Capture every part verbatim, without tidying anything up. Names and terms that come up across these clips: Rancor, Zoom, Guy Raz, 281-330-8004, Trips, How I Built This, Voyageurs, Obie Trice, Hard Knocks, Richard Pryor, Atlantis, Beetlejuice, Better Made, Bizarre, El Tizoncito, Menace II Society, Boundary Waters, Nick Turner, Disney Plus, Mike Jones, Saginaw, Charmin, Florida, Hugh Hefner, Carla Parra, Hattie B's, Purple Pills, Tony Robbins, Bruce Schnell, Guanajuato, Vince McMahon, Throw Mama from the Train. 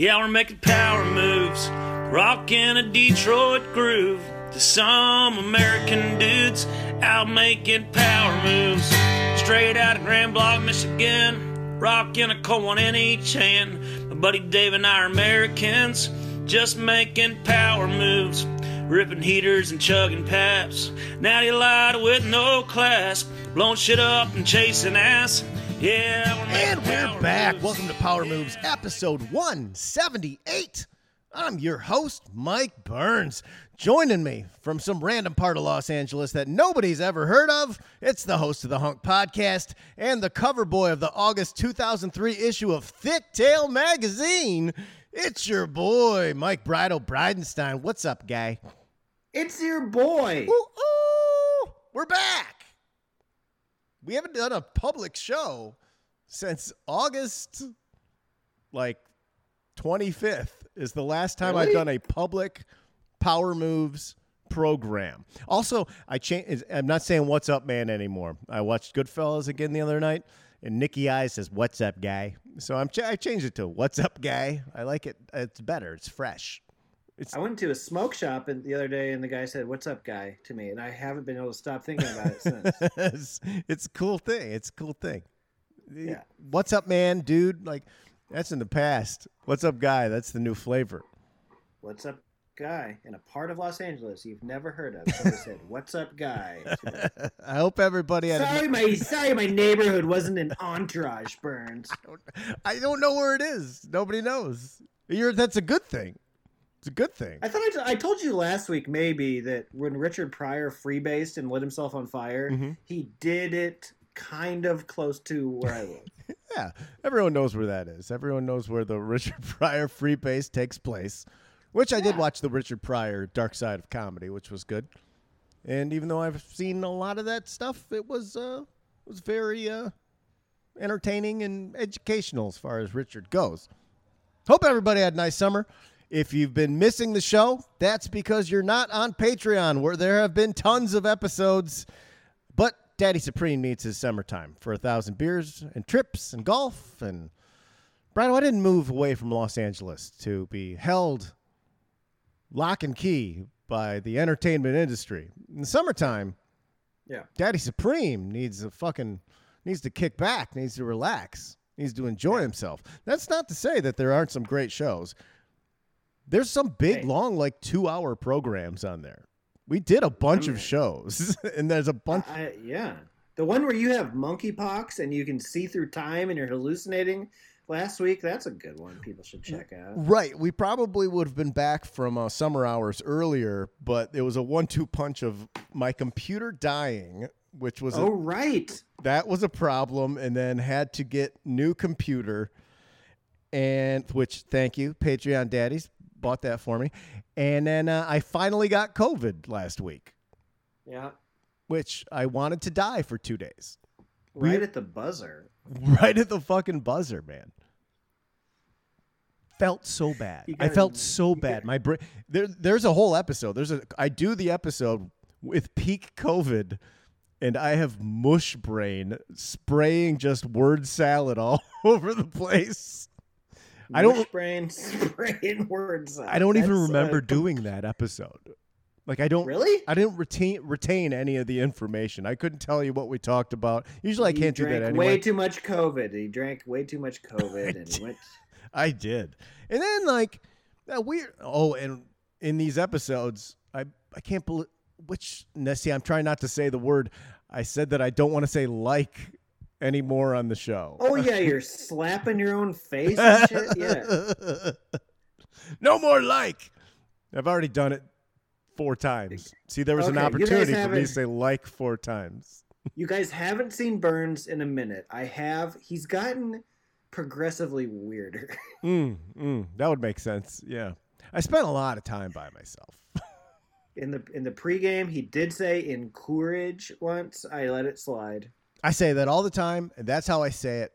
Yeah, we're making power moves, rocking a Detroit groove to some American dudes out making power moves. Straight out of Grand Block, Michigan, rocking a coin in each hand. My buddy Dave and I are Americans, just making power moves, ripping heaters and chugging paps. Natty Light with no class, blowing shit up and chasing ass. Yeah, we're and we're back. Moves. Welcome to Power yeah. Moves, episode one seventy-eight. I'm your host, Mike Burns. Joining me from some random part of Los Angeles that nobody's ever heard of, it's the host of the Hunk Podcast and the cover boy of the August two thousand three issue of Thick Tail Magazine. It's your boy, Mike Bridal Bridenstine. What's up, guy? It's your boy. Ooh, ooh, we're back. We haven't done a public show since August, like, twenty-fifth is the last time really? I've done a public Power Moves program. Also, I cha- I'm not saying what's up, man, anymore. I watched Goodfellas again the other night, and Nikki I says, what's up, guy? So I'm ch- I changed it to what's up, guy. I like it. It's better. It's fresh. It's- I went to a smoke shop and the other day, and the guy said, what's up, guy, to me, and I haven't been able to stop thinking about it since. it's, it's a cool thing. It's a cool thing. Yeah. What's up, man, dude? Like, that's in the past. What's up, guy? That's the new flavor. What's up, guy? In a part of Los Angeles you've never heard of. So I said, what's up, guy? I hope everybody had sorry, a... my, sorry my neighborhood wasn't an entourage, Burns. I don't, I don't know where it is. Nobody knows. You're, that's a good thing. It's a good thing. I thought I, t- I told you last week maybe that when Richard Pryor freebased and lit himself on fire, mm-hmm. he did it kind of close to where I live. Yeah, everyone knows where that is. Everyone knows where the Richard Pryor freebase takes place, which yeah. I did watch the Richard Pryor Dark Side of Comedy, which was good. And even though I've seen a lot of that stuff, it was uh, it was very uh, entertaining and educational as far as Richard goes. Hope everybody had a nice summer. If you've been missing the show, that's because you're not on Patreon, where there have been tons of episodes. But Daddy Supreme needs his summertime for a thousand beers and trips and golf. And Brian, I didn't move away from Los Angeles to be held lock and key by the entertainment industry. In the summertime, yeah, Daddy Supreme needs a fucking needs to kick back, needs to relax, needs to enjoy yeah. himself. That's not to say that there aren't some great shows. There's some big, hey. long, like, two-hour programs on there. We did a bunch I'm, of shows, and there's a bunch. I, I, yeah. The one where you have monkeypox and you can see through time and you're hallucinating last week, that's a good one people should check out. Right. We probably would have been back from uh, summer hours earlier, but it was a one-two punch of my computer dying, which was oh, a, right. That was a problem, and then had to get new computer, and which, thank you, Patreon Daddies. Bought that for me. And then uh, I finally got COVID last week. Yeah. Which I wanted to die for two days. Right we, at the buzzer. Right at the fucking buzzer, man. Felt so bad. Gotta, I felt so bad. My brain. There, there's a whole episode. There's a. I do the episode with peak COVID, and I have mush brain spraying just word salad all over the place. I don't brain spraying words. I don't even remember uh, doing that episode. Like I don't really. I didn't retain retain any of the information. I couldn't tell you what we talked about. Usually, I can't do that anyway. Way too much COVID. He drank way too much COVID, and he went. I did, and then like that weird. Oh, and in these episodes, I I can't believe which. See, I'm trying not to say the word. I said that I don't want to say like. Any more on the show. Oh, yeah, you're slapping your own face and shit? Yeah. No more like. I've already done it four times. See, there was okay, an opportunity for me to say like four times. You guys haven't seen Burns in a minute. I have. He's gotten progressively weirder. mm, mm, that would make sense, yeah. I spent a lot of time by myself. in the in the pregame, he did say encourage once. I let it slide. I say that all the time, and that's how I say it.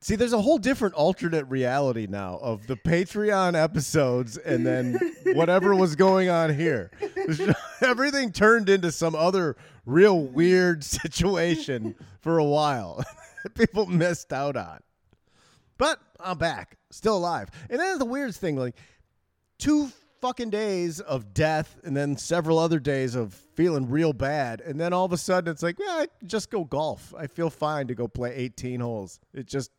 See, there's a whole different alternate reality now of the Patreon episodes and then whatever was going on here. Everything turned into some other real weird situation for a while that people missed out on. But I'm back, still alive. And that's the weirdest thing, like two fucking days of death and then several other days of feeling real bad. And then all of a sudden it's like, yeah, I just go golf. I feel fine to go play eighteen holes. It just,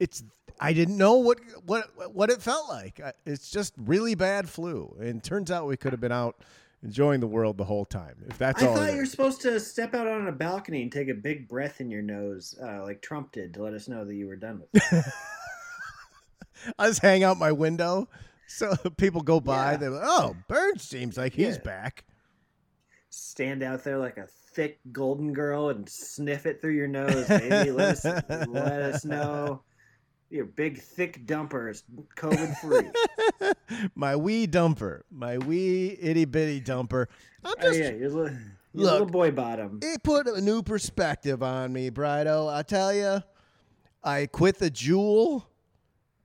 it's, I didn't know what, what, what it felt like. It's just really bad flu. And turns out we could have been out enjoying the world the whole time. If that's I all thought you're supposed to step out on a balcony and take a big breath in your nose, uh, like Trump did, to let us know that you were done with it. I just hang out my window, so people go by. Yeah. They're like, "Oh, Bird seems like he's yeah. back." Stand out there like a thick golden girl and sniff it through your nose, baby. Let us let us know. Your big, thick dumper is COVID-free. My wee dumper. My wee itty-bitty dumper. I'm just, oh, yeah, your little, your look, little boy bottom. It put a new perspective on me, Brido. I tell you, I quit the Juul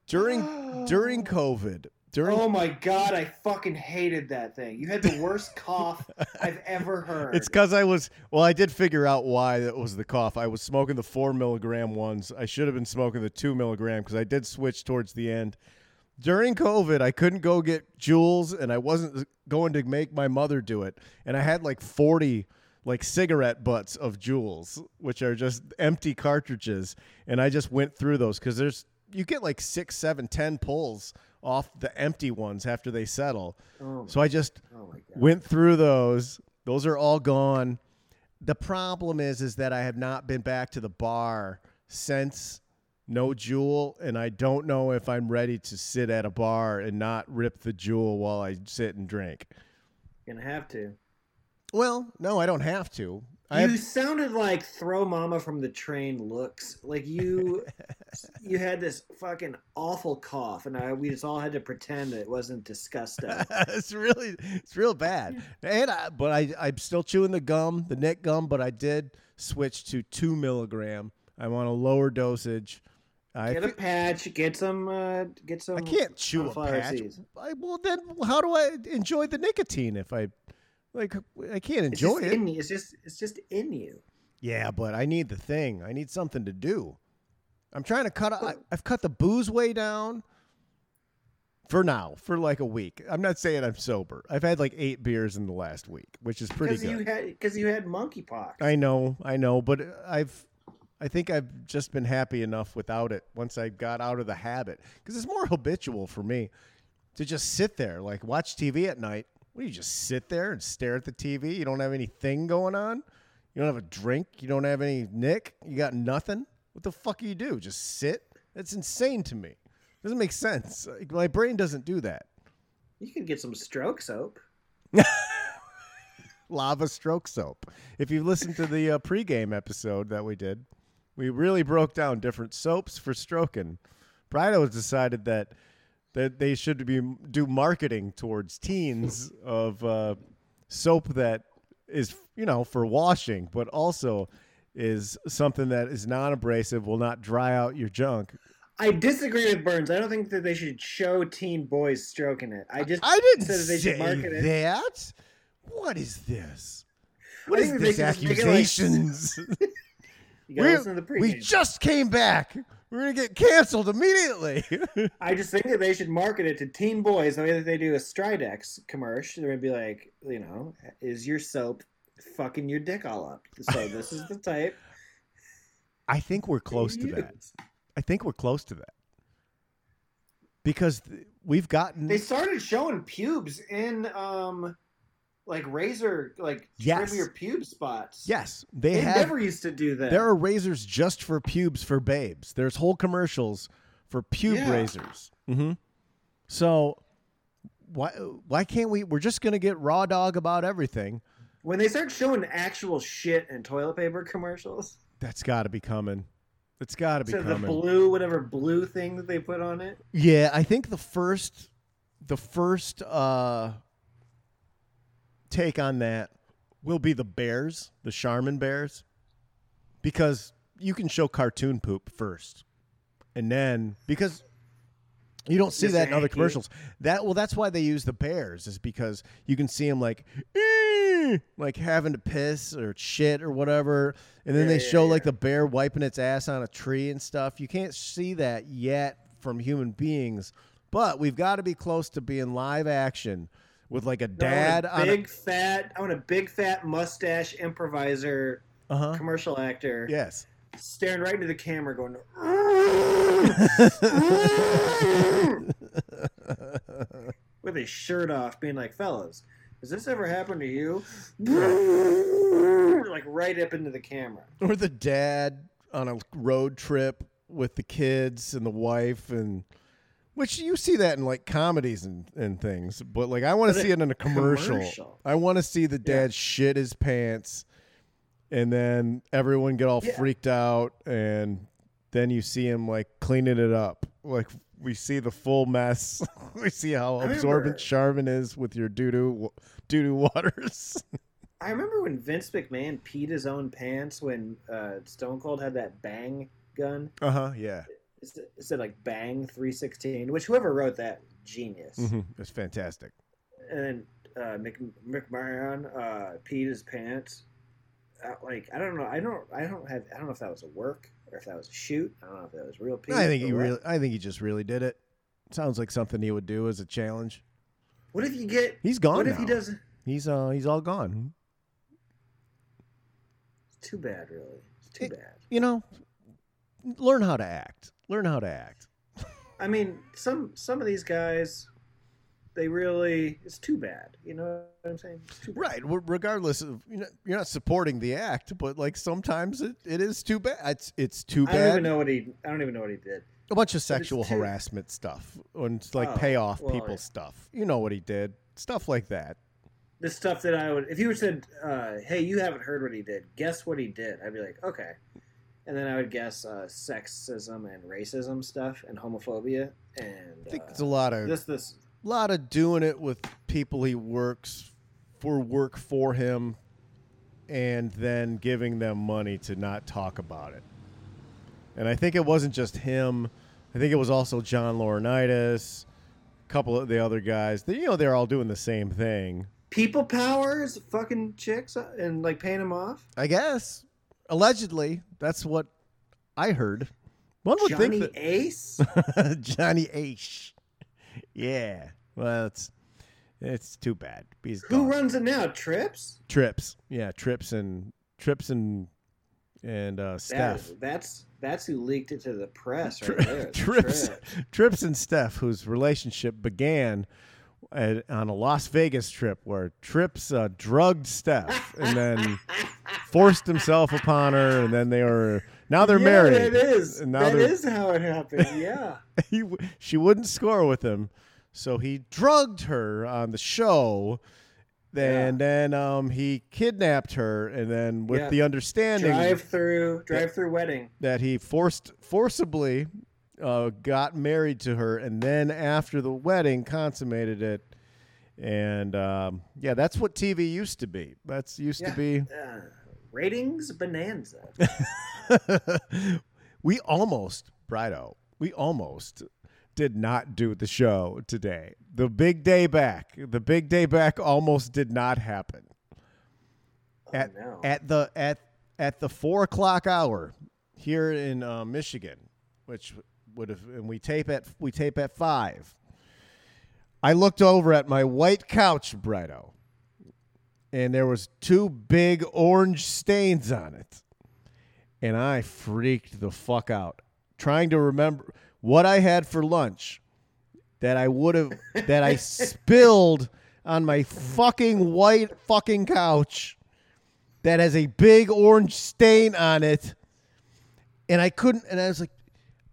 during oh. during COVID. During oh, my God. I fucking hated that thing. You had the worst cough I've ever heard. It's because I was, well, I did figure out why that was the cough. I was smoking the four milligram ones. I should have been smoking the two milligram because I did switch towards the end. During COVID, I couldn't go get Juuls, and I wasn't going to make my mother do it. And I had like forty like cigarette butts of Juuls, which are just empty cartridges. And I just went through those because there's, you get like six, seven, ten pulls off the empty ones after they settle. Oh, so I just oh went through those. Those are all gone. The problem is, is that I have not been back to the bar since no Juul, and I don't know if I'm ready to sit at a bar and not rip the Juul while I sit and drink. You're going to have to. Well, no, I don't have to. You have... sounded like Throw Mama from the Train looks. Like you you had this fucking awful cough, and I, we just all had to pretend that it wasn't disgusto. It's really, it's real bad. And I, but I, I'm still chewing the gum, the Nick gum, but I did switch to two milligram. I'm on a lower dosage. I get a patch, get some, uh, get some. I can't chew a patch. I, well, then how do I enjoy the nicotine if I... Like, I can't enjoy it's just it. In, it's just it's just in you. Yeah, but I need the thing. I need something to do. I'm trying to cut... I, I've cut the booze way down for now, for like a week. I'm not saying I'm sober. I've had like eight beers in the last week, which is pretty good. Because you had, had monkeypox. I know, I know, but I've... I think I've just been happy enough without it once I got out of the habit. Because it's more habitual for me to just sit there, like watch T V at night. What, you just sit there and stare at the T V? You don't have anything going on? You don't have a drink? You don't have any Nick? You got nothing? What the fuck do you do? Just sit? That's insane to me. It doesn't make sense. My brain doesn't do that. You can get some stroke soap. Lava stroke soap. If you listened to the uh, pregame episode that we did, we really broke down different soaps for stroking. Brido has decided that That they should be do marketing towards teens of uh, soap that is, you know, for washing, but also is something that is non-abrasive, will not dry out your junk. I disagree with Burns. I don't think that they should show teen boys stroking it. I just I didn't said that they say should market it. That. What is this? What I is this accusations? Like... you gotta listen to the pregame. We just came back. We're going to get canceled immediately. I just think that they should market it to teen boys the way that they do a Stridex commercial. They're going to be like, you know, is your soap fucking your dick all up? So this is the type. I think we're close to that. I think we're close to that. Because we've gotten... They started showing pubes in... um. Like razor, like yes. trim your pube spots. Yes, they, they have, never used to do that. There are razors just for pubes for babes. There's whole commercials for pube yeah. razors. Mm-hmm. So why why can't we? We're just gonna get raw dog about everything. When they start showing actual shit in toilet paper commercials, that's got to be coming. It's got to be so coming. The blue, whatever blue thing that they put on it. Yeah, I think the first, the first. uh take on that will be the bears, the Charmin bears, because you can show cartoon poop first, and then because you don't see yes, that in other commercials. That well, that's why they use the bears, is because you can see them like like having to piss or shit or whatever. And then yeah, they yeah, show yeah. like the bear wiping its ass on a tree and stuff. You can't see that yet from human beings, but we've got to be close to being live action with like a dad. No, I want a big on a, fat, I want a big fat mustache improviser, uh-huh. commercial actor. Yes. Staring right into the camera going, with his shirt off, being like, fellas, has this ever happened to you? Like right up into the camera. Or the dad on a road trip with the kids and the wife, and which you see that in like comedies and, and things, but like I want to see it in a commercial. commercial. I want to see the dad yeah. shit his pants and then everyone get all yeah. freaked out, and then you see him like cleaning it up. Like we see the full mess. We see how absorbent Charmin is with your doo-doo, doo-doo waters. I remember when Vince McMahon peed his own pants when uh, Stone Cold had that bang gun. Uh-huh, yeah. It, it said like bang three sixteen, which whoever wrote that, genius. Mm-hmm. It's fantastic. And then uh, Mc, McMahon uh, peed his pants. Uh, like, I don't know. I don't, I don't have, I don't know if that was a work. Or if that was a shoot, I don't know if that was real. Pee, I think he what? really, I think he just really did it. Sounds like something he would do as a challenge. What if you get? He's gone. What now. If he doesn't? He's uh, he's all gone. Too bad, really. It's too it, bad. You know, learn how to act. Learn how to act. I mean, some some of these guys, they really. It's too bad. You know what I'm saying? It's too bad. Right. Regardless of, you know, you're not supporting the act, but like sometimes it, it is too bad. It's it's too bad. I don't even know what he. I don't even know what he did. A bunch of sexual harassment stuff and like oh, pay off well, people yeah. stuff. You know what he did? Stuff like that. The stuff that I would, if you said, uh, "Hey, you haven't heard what he did. Guess what he did." I'd be like, "Okay," and then I would guess uh, sexism and racism stuff and homophobia and. I think uh, it's a lot of this. This. A lot of doing it with people he works for, work for him, and then giving them money to not talk about it. And I think it wasn't just him. I think it was also John Laurinaitis, a couple of the other guys. They, you know, they're all doing the same thing. People powers, fucking chicks, and like paying them off? I guess. Allegedly. That's what I heard. One would Johnny think that- Ace? Johnny Ace. Yeah, well, it's it's too bad. He's Who gone. runs it now? Trips? Trips, yeah, Trips and Trips and and uh, Steph. That, that's that's who leaked it to the press, right Tri- there. The Trips, trip. Trips and Steph, whose relationship began at, on a Las Vegas trip, where Trips uh, drugged Steph and then forced himself upon her, and then they were. Now they're yeah, married. It is. Now that is how it happened. Yeah. he, she wouldn't score with him, so he drugged her on the show, and yeah. then um, he kidnapped her, and then with yeah. the understanding drive through drive through wedding that he forced forcibly uh, got married to her, and then after the wedding consummated it. And um, yeah, that's what T V used to be. That's used yeah. to be. Uh, ratings bonanza. We almost, Brido, we almost did not do the show today. The big day back, the big day back almost did not happen. Oh, at no. at the at at the four o'clock hour here in uh, Michigan, which would have, and we tape at we tape at five. I looked over at my white couch, Brido, and there was two big orange stains on it. And I freaked the fuck out, trying to remember what I had for lunch that I would have that I spilled on my fucking white fucking couch that has a big orange stain on it. And I couldn't. And I was like,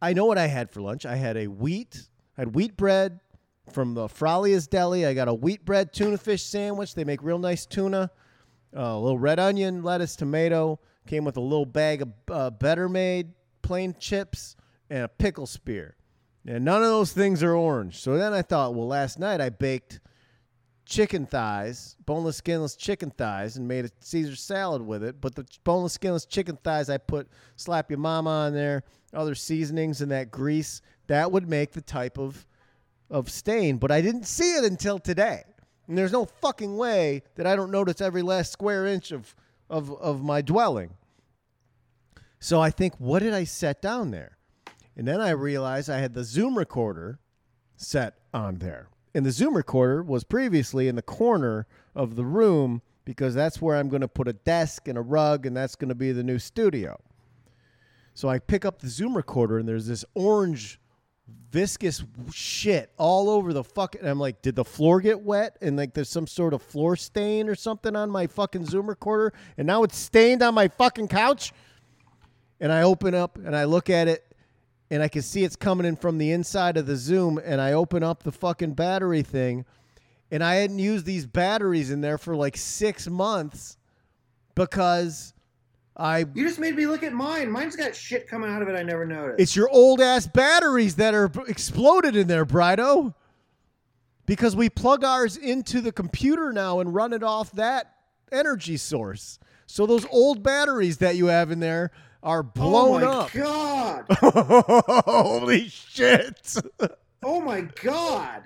I know what I had for lunch. I had a wheat, I had wheat bread from the Fralia's Deli. I got a wheat bread tuna fish sandwich. They make real nice tuna, uh, a little red onion, lettuce, tomato. Came with a little bag of uh, Better Made plain chips and a pickle spear. And none of those things are orange. So then I thought, well, last night I baked chicken thighs, boneless, skinless chicken thighs, and made a Caesar salad with it. But the boneless, skinless chicken thighs, I put Slap Your Mama on there, other seasonings and that grease. That would make the type of, of stain. But I didn't see it until today. And there's no fucking way that I don't notice every last square inch of, of, of my dwelling. So I think, what did I set down there? And then I realized I had the Zoom recorder set on there. And the Zoom recorder was previously in the corner of the room because that's where I'm going to put a desk and a rug, and that's going to be the new studio. So I pick up the Zoom recorder, and there's this orange viscous shit all over the fucking... And I'm like, did the floor get wet? And like, there's some sort of floor stain or something on my fucking Zoom recorder, and now it's stained on my fucking couch? And I open up, and I look at it, and I can see it's coming in from the inside of the Zoom, and I open up the fucking battery thing, and I hadn't used these batteries in there for like six months because... I You just made me look at mine. Mine's got shit coming out of it I never noticed. It's your old-ass batteries that are b- exploded in there, Brido. Because we plug ours into the computer now and run it off that energy source. So those old batteries that you have in there are blown up. Oh, my up. God. Holy shit. Oh, my God.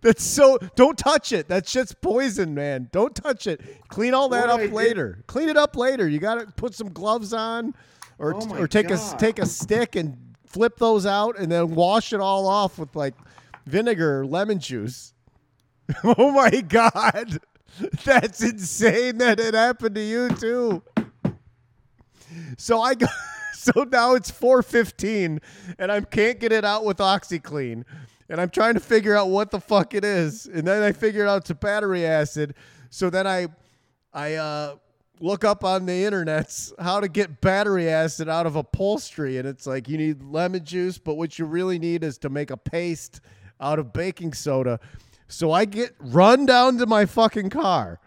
That's so... Don't touch it. That shit's poison, man. Don't touch it. Clean all that what up I later. Did? Clean it up later. You got to put some gloves on or oh or take God. a take a stick and flip those out and then wash it all off with like vinegar or lemon juice. Oh my God. That's insane that it happened to you too. So I got, so now it's four fifteen and I can't get it out with OxyClean. And I'm trying to figure out what the fuck it is. And then I figured out it's a battery acid. So then I I uh, look up on the internets how to get battery acid out of upholstery. And it's like, you need lemon juice, but what you really need is to make a paste out of baking soda. So I get run down to my fucking car.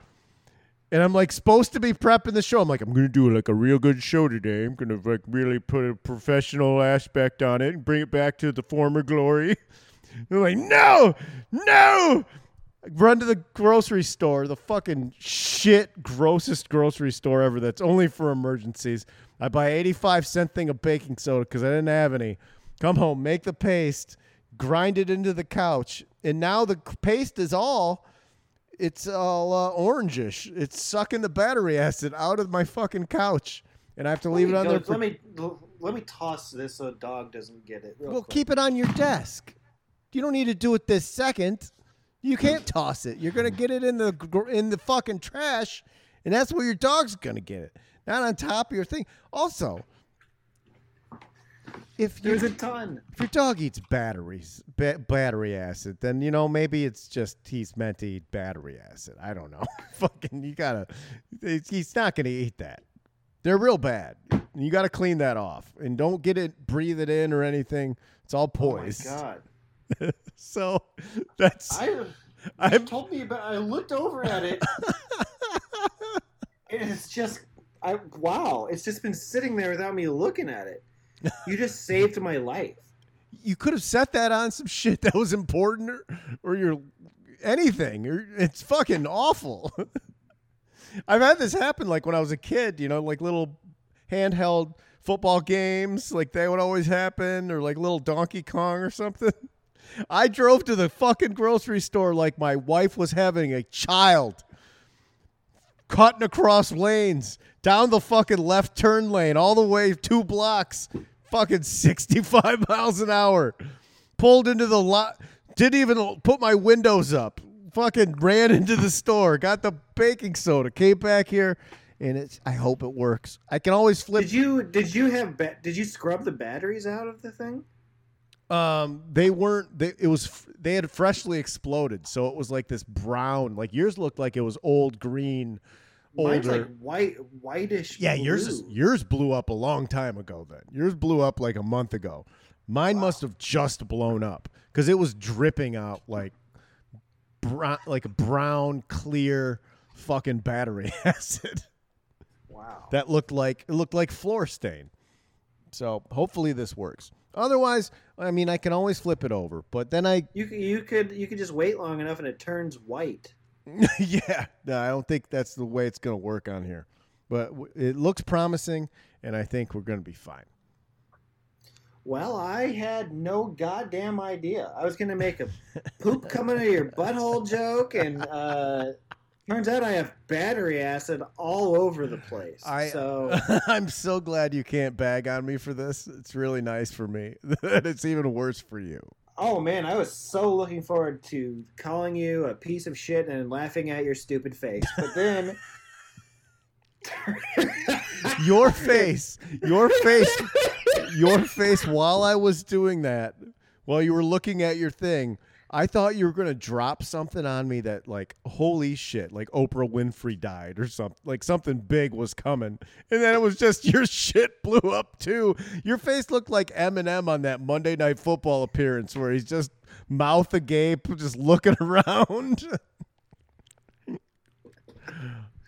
And I'm like supposed to be prepping the show. I'm like, I'm going to do like a real good show today. I'm going to like really put a professional aspect on it and bring it back to the former glory. They're like, no, no. I run to the grocery store, the fucking shit, grossest grocery store ever that's only for emergencies. I buy an eighty-five cent thing of baking soda because I didn't have any. Come home, make the paste, grind it into the couch. And now the paste is all, it's all uh, orangish. It's sucking the battery acid out of my fucking couch. And I have to leave it on there. Let me let me toss this so a dog doesn't get it. Well, keep it on your desk. You don't need to do it this second. You can't toss it. You're going to get it in the in the fucking trash, and that's where your dog's going to get it. Not on top of your thing. Also, if there's a ton. If your dog eats batteries, ba- battery acid, then you know maybe it's just he's meant to eat battery acid. I don't know. Fucking, you gotta. He's not going to eat that. They're real bad. You got to clean that off, and don't get it, breathe it in or anything. It's all poised. Oh my God. So that's I I told me about I looked over at it and it's just I wow it's just been sitting there without me looking at it. You just saved my life. You could have set that on some shit that was important or, or your anything or, it's fucking awful. I've had this happen like when I was a kid, you know, like little handheld football games, like they would always happen, or like little Donkey Kong or something. I drove to the fucking grocery store like my wife was having a child, cutting across lanes, down the fucking left turn lane, all the way two blocks, fucking sixty-five miles an hour. Pulled into the lot, didn't even put my windows up, fucking ran into the store, got the baking soda, came back here, and it's, I hope it works. I can always flip. Did you, did you have, ba- did you scrub the batteries out of the thing? Um, they weren't, they, it was, they had freshly exploded. So it was like this brown, like yours looked like it was old green. Older. Mine's like white, whitish. Yeah. Blue. Yours, is, yours blew up a long time ago. Then yours blew up like a month ago. Mine wow. must have just blown up because it was dripping out like brown, like a brown, clear fucking battery acid. Wow. That looked like, it looked like floor stain. So hopefully this works. Otherwise, I mean, I can always flip it over, but then I you you could you could just wait long enough and it turns white. Yeah, no, I don't think that's the way it's going to work on here, but w- it looks promising, and I think we're going to be fine. Well, I had no goddamn idea. I was going to make a poop coming out of your butthole joke, and uh, turns out I have battery acid all over the place. I, so I'm so glad you can't bag on me for this. It's really nice for me. It's even worse for you. Oh, man, I was so looking forward to calling you a piece of shit and laughing at your stupid face. But then... your face, your face, your face while I was doing that, while you were looking at your thing, I thought you were going to drop something on me that, like, holy shit, like Oprah Winfrey died or something, like something big was coming. And then it was just your shit blew up too. Your face looked like Eminem on that Monday Night Football appearance where he's just mouth agape, just looking around.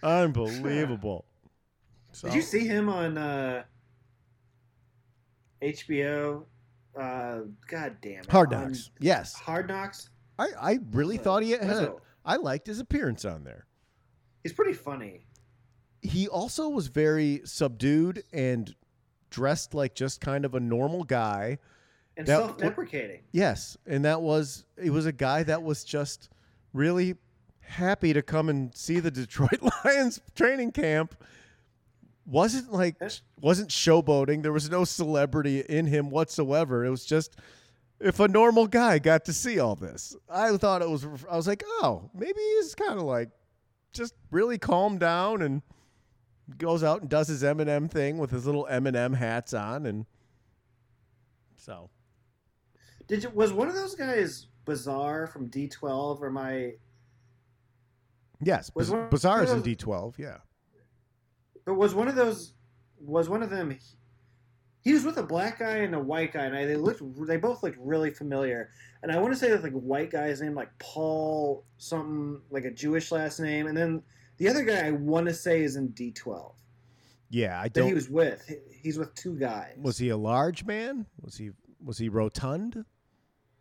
Unbelievable. So. Did you see him on uh, H B O? Uh, God damn it. Hard Knocks. On, yes. Hard Knocks? I, I really uh, thought he had it. I liked his appearance on there. He's pretty funny. He also was very subdued and dressed like just kind of a normal guy. And that, self-deprecating. Yes. And that was, it was a guy that was just really... happy to come and see the Detroit Lions training camp. Wasn't like, wasn't showboating. There was no celebrity in him whatsoever. It was just, if a normal guy got to see all this, I thought it was, I was like, oh, maybe he's kind of like just really calmed down and goes out and does his Eminem thing with his little Eminem hats on. And so did you, was one of those guys Bizarre from D twelve or my, Yes, was Bizarre is in D twelve, yeah. But was one of those, was one of them, he was with a black guy and a white guy, and I, they looked, they both looked really familiar. And I want to say that the white guy's name, like Paul something, like a Jewish last name, and then the other guy I want to say is in D twelve. Yeah, I don't. That he was with, he's with two guys. Was he a large man? Was he was he rotund?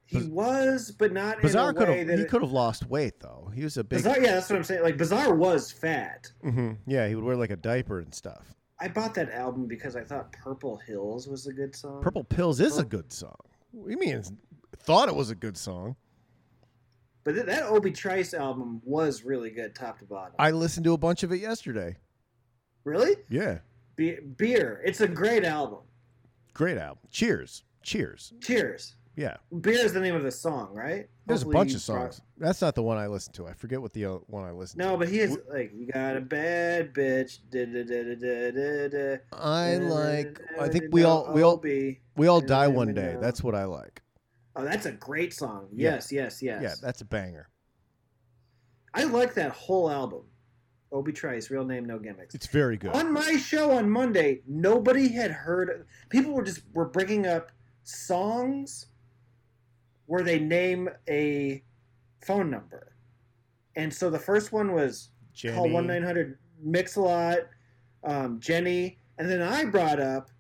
He was, but not Bizarre in a way that... He could have lost weight, though. He was a big... Bizarre, yeah, that's what I'm saying. Like, Bizarre was fat. Mm-hmm. Yeah, he would wear, like, a diaper and stuff. I bought that album because I thought Purple Hills was a good song. Purple Pills is oh. a good song. What do you mean? Thought it was a good song. But th- that Obie Trice album was really good, top to bottom. I listened to a bunch of it yesterday. Really? Yeah. Be- beer. It's a great album. Great album. Cheers. Cheers. Cheers. Yeah. Beer is the name of the song, right? There's Hopefully a bunch of songs. Probably... That's not the one I listened to. I forget what the one I listened no, to. No, but he is like, you got a bad bitch. Da, da, da, da, da, da, I like, I think we all, we all, we all die one day. That's what I like. Oh, that's a great song. Yes, yeah. yes, yes. Yeah, that's a banger. I like that whole album. Obie Trice, real name, no gimmicks. It's very good. On my show on Monday, nobody had heard, people were just, were bringing up songs where they name a phone number. And so the first one was Jenny. Call one nine hundred Mix-a-Lot, um, Jenny. And then I brought up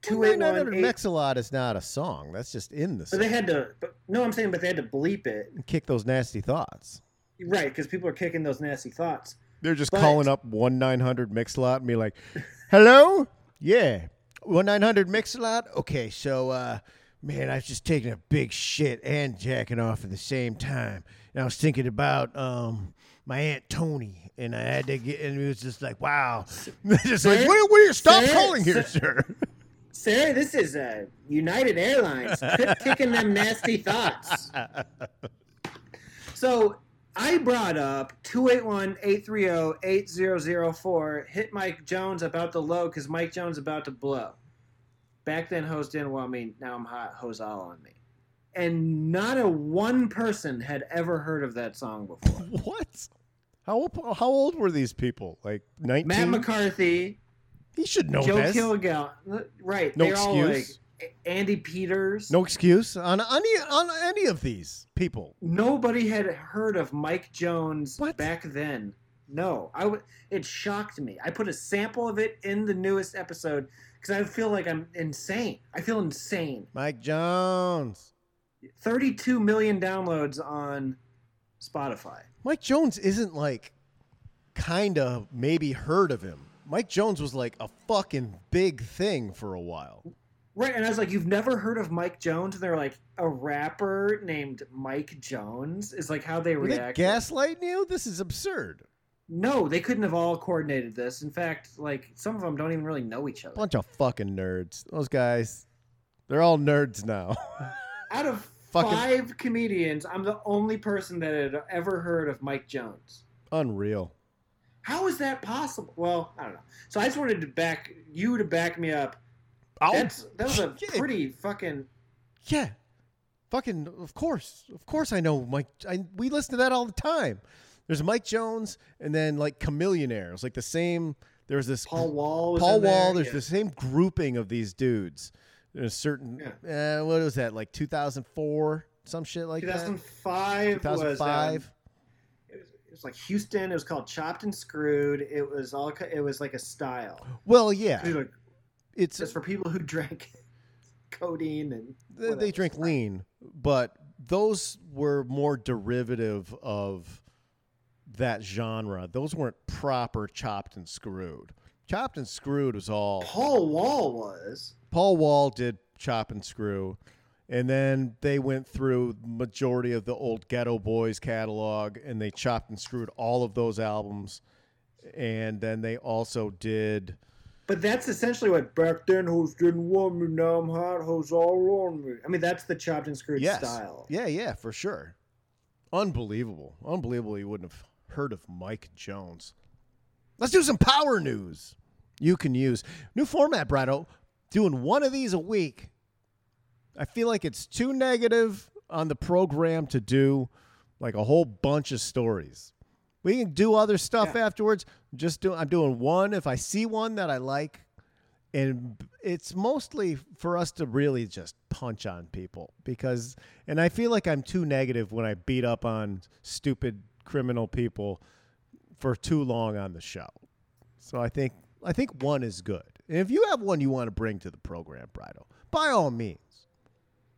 two eight one, one nine hundred Mix-a-Lot is not a song. That's just in the song. But they had to, but, no, I'm saying, but they had to bleep it. Kick those nasty thoughts. Right, because people are kicking those nasty thoughts. They're just but, calling up one nine hundred Mix-a-Lot and be like, hello? Yeah. one nine hundred Mix-a-Lot? Okay, so... uh man, I was just taking a big shit and jacking off at the same time. And I was thinking about um, my Aunt Tony, and I had to get, and it was just like, wow. Just Sarah, like, what, what are you, stop Sarah, calling here, Sarah, sir. Sarah, this is uh, United Airlines. Quit kicking them nasty thoughts. So I brought up two eight one, eight three zero, eight zero zero four, hit Mike Jones about the low because Mike Jones about to blow. Back then, hoes didn't want me. Now I'm hot. Hoes all on me. And not a one person had ever heard of that song before. What? How, how old were these people? Like nineteen? Matt McCarthy. He should know Joe this. Joe Kilgallen. Right. No They're excuse. All like Andy Peters. No excuse on any, on any of these people. Nobody had heard of Mike Jones what? back then. No. I w- it shocked me. I put a sample of it in the newest episode. Because I feel like I'm insane. I feel insane. Mike Jones. thirty-two million downloads on Spotify. Mike Jones isn't like kind of maybe heard of him. Mike Jones was like a fucking big thing for a while. Right, and I was like, you've never heard of Mike Jones? And they're like, a rapper named Mike Jones is like how they Were react. They gaslighting you? This is absurd. No, they couldn't have all coordinated this. In fact, like some of them don't even really know each other. Bunch of fucking nerds. Those guys, they're all nerds now. Out of fucking... five comedians, I'm the only person that had ever heard of Mike Jones. Unreal. How is that possible? Well, I don't know. So I just wanted to back you to back me up. Oh, That's, that was a yeah. pretty fucking... Yeah. Fucking, of course. Of course I know Mike. I, we listen to that all the time. There's Mike Jones and then like Chamillionaires. Like the same... There's this... Paul Wall. Was Paul Wall. There. There's yeah. the same grouping of these dudes. There's certain... Yeah. Uh, what was that? Like two thousand four? Some shit like two thousand five that? two thousand five. Was, um, it, was, it was like Houston. It was called Chopped and Screwed. It was all... It was like a style. Well, yeah. It was like... It's just for people who drink codeine and whatever. They drink lean, but those were more derivative of that genre. Those weren't proper Chopped and Screwed. Chopped and Screwed was all Paul Wall was. Paul Wall did Chop and Screw, and then they went through the majority of the old Ghetto Boys catalog, and they chopped and screwed all of those albums, and then they also did. But that's essentially what back then hoes didn't want me, now I'm hot, hoes all on me. I mean, that's the Chopped and Screwed yes. style. Yeah, yeah, for sure. Unbelievable. Unbelievable you wouldn't have heard of Mike Jones. Let's do some power news you can use. New format, Brado. Doing one of these a week. I feel like it's too negative on the program to do like a whole bunch of stories. We can do other stuff yeah. afterwards. Just do. I'm doing one if I see one that I like, and it's mostly for us to really just punch on people because. And I feel like I'm too negative when I beat up on stupid criminal people for too long on the show. So I think I think one is good. And if you have one you want to bring to the program, Brido, by all means,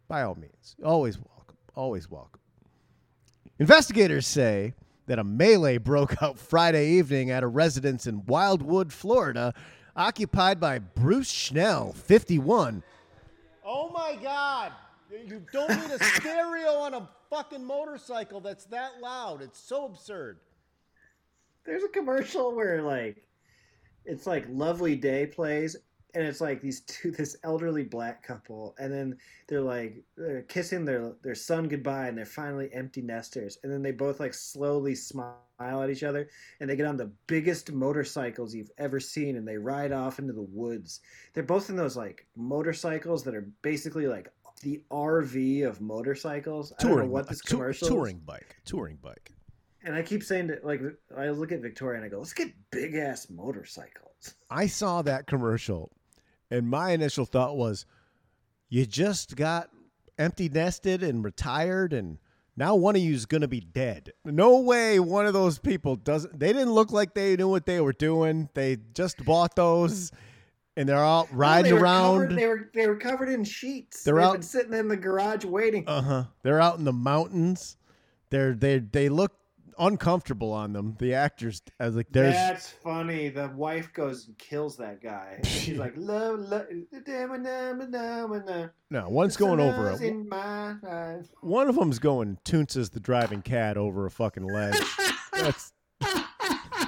by all means, always welcome, always welcome. Investigators say that a melee broke out Friday evening at a residence in Wildwood, Florida, occupied by Bruce Schnell, fifty-one. Oh, my God. You don't need a stereo on a fucking motorcycle that's that loud. It's so absurd. There's a commercial where, like, it's, like, Lovely Day plays, and it's, like, these two, this elderly black couple, and then they're, like, they're kissing their their son goodbye, and they're finally empty nesters. And then they both, like, slowly smile at each other, and they get on the biggest motorcycles you've ever seen, and they ride off into the woods. They're both in those, like, motorcycles that are basically, like, the R V of motorcycles. Touring, I don't know what this commercial t- Touring is. bike. Touring bike. And I keep saying that, like, I look at Victoria, and I go, let's get big-ass motorcycles. I saw that commercial. And my initial thought was, you just got empty nested and retired, and now one of you is going to be dead. No way one of those people doesn't. They didn't look like they knew what they were doing. They just bought those, and they're out riding no, they around. Covered, they, were, they were covered in sheets. They're They've out, been sitting in the garage waiting. Uh-huh. They're out in the mountains. They're, they they look uncomfortable on them. The actors, I was like, there's that's funny. The wife goes and kills that guy. She's like, love, love, no, one's going over it. One of them's going Toonces the driving cat over a fucking ledge. that's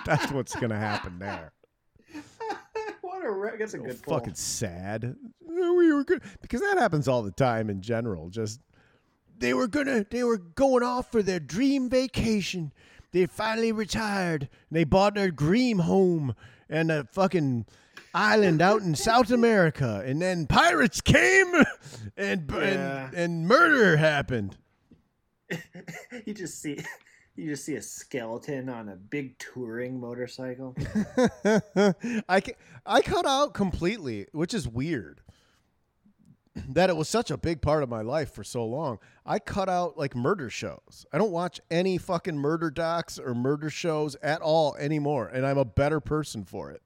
that's what's gonna happen there. What a re- that's a good pull. Fucking sad. We were good because that happens all the time in general. Just. They were gonna. They were going off for their dream vacation. They finally retired. They bought their dream home and a fucking island out in South America. And then pirates came, and yeah. and, and murder happened. You just see, you just see a skeleton on a big touring motorcycle. I can, I cut out completely, which is weird. That it was such a big part of my life for so long. I cut out like murder shows. I don't watch any fucking murder docs or murder shows at all anymore. And I'm a better person for it.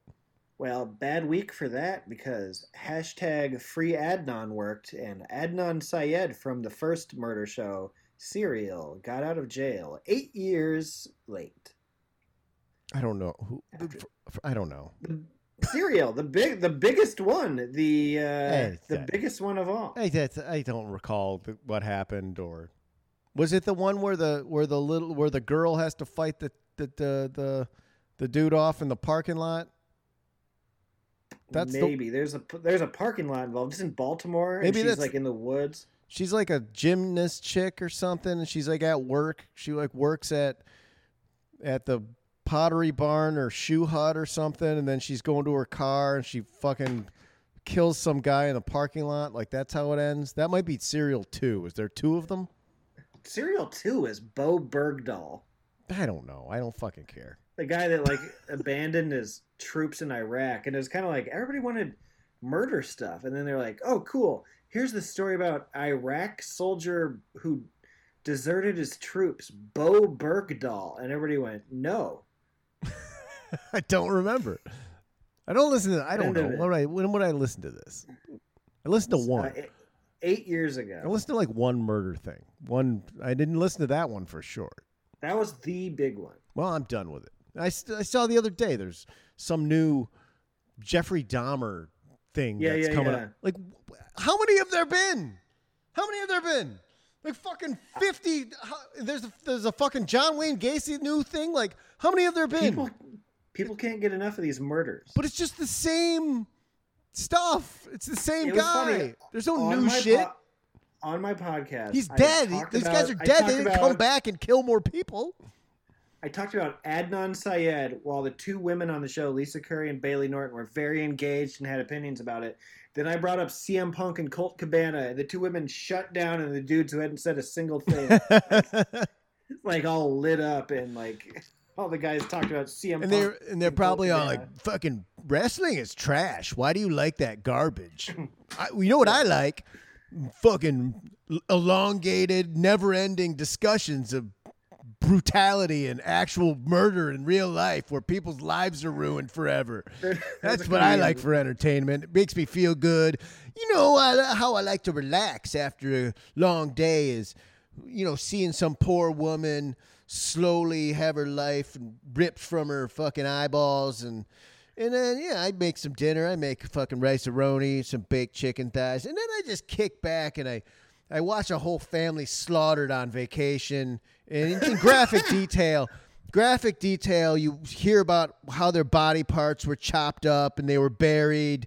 Well, bad week for that because hashtag free Adnan worked and Adnan Syed from the first murder show, Serial, got out of jail eight years late. I don't know. who. After, I don't know. Cereal, the big, the biggest one, the uh, hey, the that, biggest one of all. Hey, that's, I don't recall what happened, or was it the one where the where the little where the girl has to fight the the the the, the dude off in the parking lot? That's maybe the, there's a there's a parking lot involved. It's in Baltimore. Maybe, and she's like in the woods. She's like a gymnast chick or something, and she's like at work. She like works at at the Pottery Barn or Shoe Hut or something, and then she's going to her car and she fucking kills some guy in the parking lot. Like, that's how it ends. That might be Serial two. Is there two of them? Serial two is Bo Bergdahl. I don't know. I don't fucking care. The guy that like abandoned his troops in Iraq, and it was kind of like everybody wanted murder stuff, and then they're like, oh cool, here's the story about Iraq soldier who deserted his troops, Bo Bergdahl, and everybody went, no. I don't remember. I don't listen to. I don't know. When, I, when would I listen to this? I listened to one. Uh, eight years ago. I listened to like one murder thing. One. I didn't listen to that one for sure. That was the big one. Well, I'm done with it. I, st- I saw the other day there's some new Jeffrey Dahmer thing yeah, that's yeah, coming yeah. up. Like, how many have there been? How many have there been? Like fucking fifty. How, there's a, there's a fucking John Wayne Gacy new thing. Like, how many have there been? People, people can't get enough of these murders. But it's just the same stuff. It's the same it guy. Funny. There's no on new shit. Po- on my podcast, he's dead. He, these about, guys are dead. They didn't about, come back and kill more people. I talked about Adnan Syed while the two women on the show, Lisa Curry and Bailey Norton, were very engaged and had opinions about it. Then I brought up C M Punk and Colt Cabana. The two women shut down, and the dudes who hadn't said a single thing, like, like all lit up, and like all the guys talked about C M and Punk. They're, and they're and probably all like, fucking wrestling is trash. Why do you like that garbage? I, you know what I like? Fucking elongated, never-ending discussions of brutality and actual murder in real life where people's lives are ruined forever. That's what I like for entertainment. It makes me feel good. You know I, how I like to relax after a long day is, you know, seeing some poor woman slowly have her life ripped from her fucking eyeballs, and and then, yeah, I make some dinner. I make fucking rice-a-roni, some baked chicken thighs, and then I just kick back and I I watch a whole family slaughtered on vacation, and in graphic detail, graphic detail, you hear about how their body parts were chopped up and they were buried,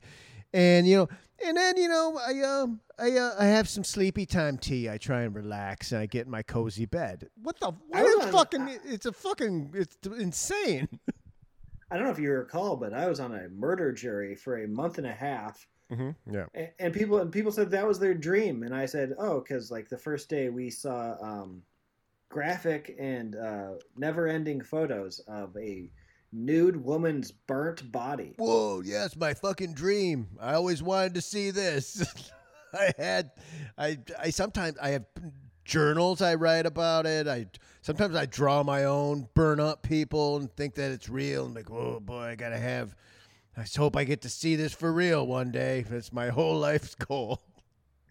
and you know, and then you know, I um, I uh, I have some sleepy time tea. I try and relax, and I get in my cozy bed. What the? What a fucking? A, it's a fucking. It's insane. I don't know if you recall, but I was on a murder jury for a month and a half. Mm-hmm. Yeah, and, and people and people said that was their dream, and I said, oh, because like the first day we saw um, graphic and uh, never-ending photos of a nude woman's burnt body. Whoa, yeah, it's my fucking dream. I always wanted to see this. I had, I, I sometimes I have journals I write about it. I sometimes I draw my own, burn up people, and think that it's real. And like, oh boy, I gotta have. I just hope I get to see this for real one day. It's my whole life's goal.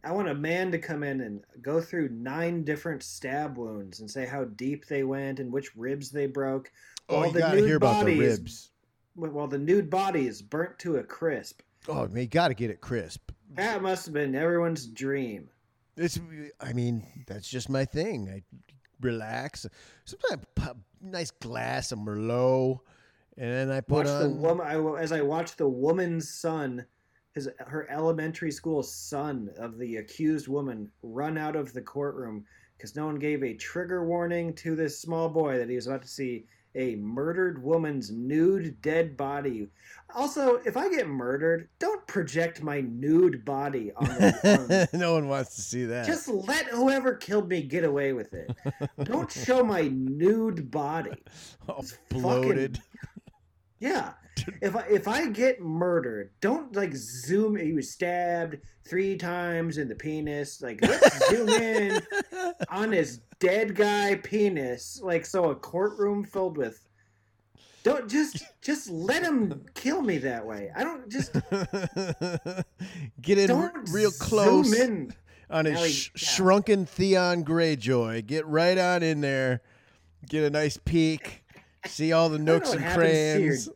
I want a man to come in and go through nine different stab wounds and say how deep they went and which ribs they broke. Oh, you got to hear about the ribs. Well, the nude body is burnt to a crisp. Oh, man, you got to get it crisp. That must have been everyone's dream. It's, I mean, that's just my thing. I relax. Sometimes a nice glass of Merlot. And then I put watch on... The woman, I, as I watched the woman's son, his her elementary school son of the accused woman run out of the courtroom because no one gave a trigger warning to this small boy that he was about to see a murdered woman's nude dead body. Also, if I get murdered, don't project my nude body on the on, no one wants to see that. Just let whoever killed me get away with it. Don't show my nude body. All bloated. Fucking... Yeah, if I, if I get murdered, don't like zoom. He was stabbed three times in the penis. Like, let's zoom in on his dead guy penis. Like, so a courtroom filled with. Don't just just let him kill me that way. I don't just get in don't real close zoom in. On his like, sh- yeah. shrunken Theon Greyjoy. Get right on in there. Get a nice peek. See all the nooks and crayons.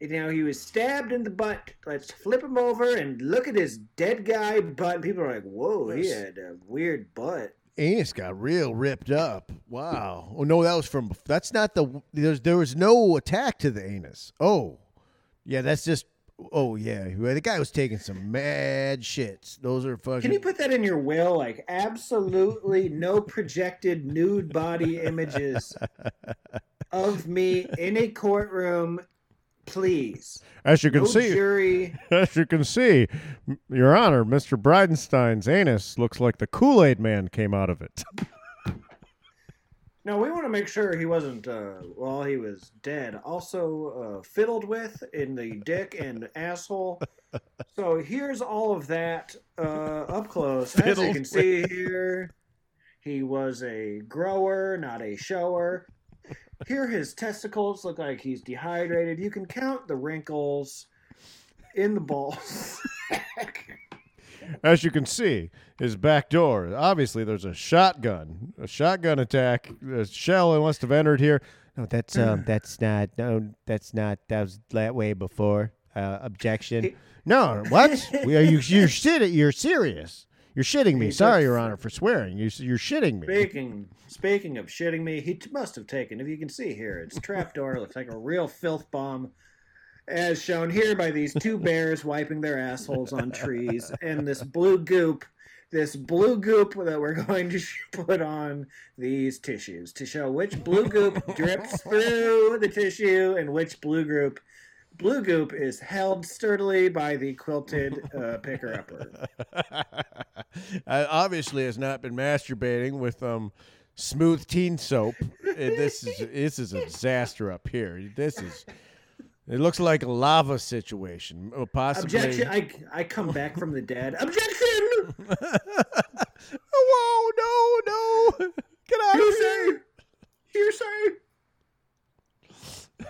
you know, he was stabbed in the butt. Let's flip him over and look at his dead guy butt. People are like, whoa, he had a weird butt. Anus got real ripped up. Wow. Oh, no, that was from, that's not the, there's, there was no attack to the anus. Oh, yeah, that's just, oh, yeah. The guy was taking some mad shits. Those are fucking. Can you put that in your will? Like, absolutely no projected nude body images of me in a courtroom, please. As you can no see, jury. As you can see, Your Honor, Mister Bridenstine's anus looks like the Kool-Aid Man came out of it. No, we want to make sure he wasn't, uh, while well, he was dead, also uh, fiddled with in the dick and asshole. So here's all of that uh, up close. Fiddled As you can with. See here, he was a grower, not a shower. Here his testicles look like he's dehydrated. You can count the wrinkles in the balls. As you can see, his back door. Obviously, there's a shotgun, a shotgun attack. A shell must have entered here. No, that's um, that's not. No, that's not. That was that way before. Uh, objection. No, what? we are you? You're shitting. You're serious. You're shitting me. He Sorry, took, Your Honor, for swearing. You, you're shitting me. Speaking, speaking of shitting me, he t- must have taken, if you can see here, it's trapdoor. Looks like a real filth bomb, as shown here by these two bears wiping their assholes on trees. And this blue goop, this blue goop that we're going to put on these tissues to show which blue goop drips through the tissue and which blue goop. Blue goop is held sturdily by the quilted uh, picker-upper. Obviously has not been masturbating with um, smooth teen soap. This is this is a disaster up here. This is it looks like a lava situation. Possibly. Objection! I, I come back from the dead. Objection! Whoa! No! No! Get out of here! Hearsay!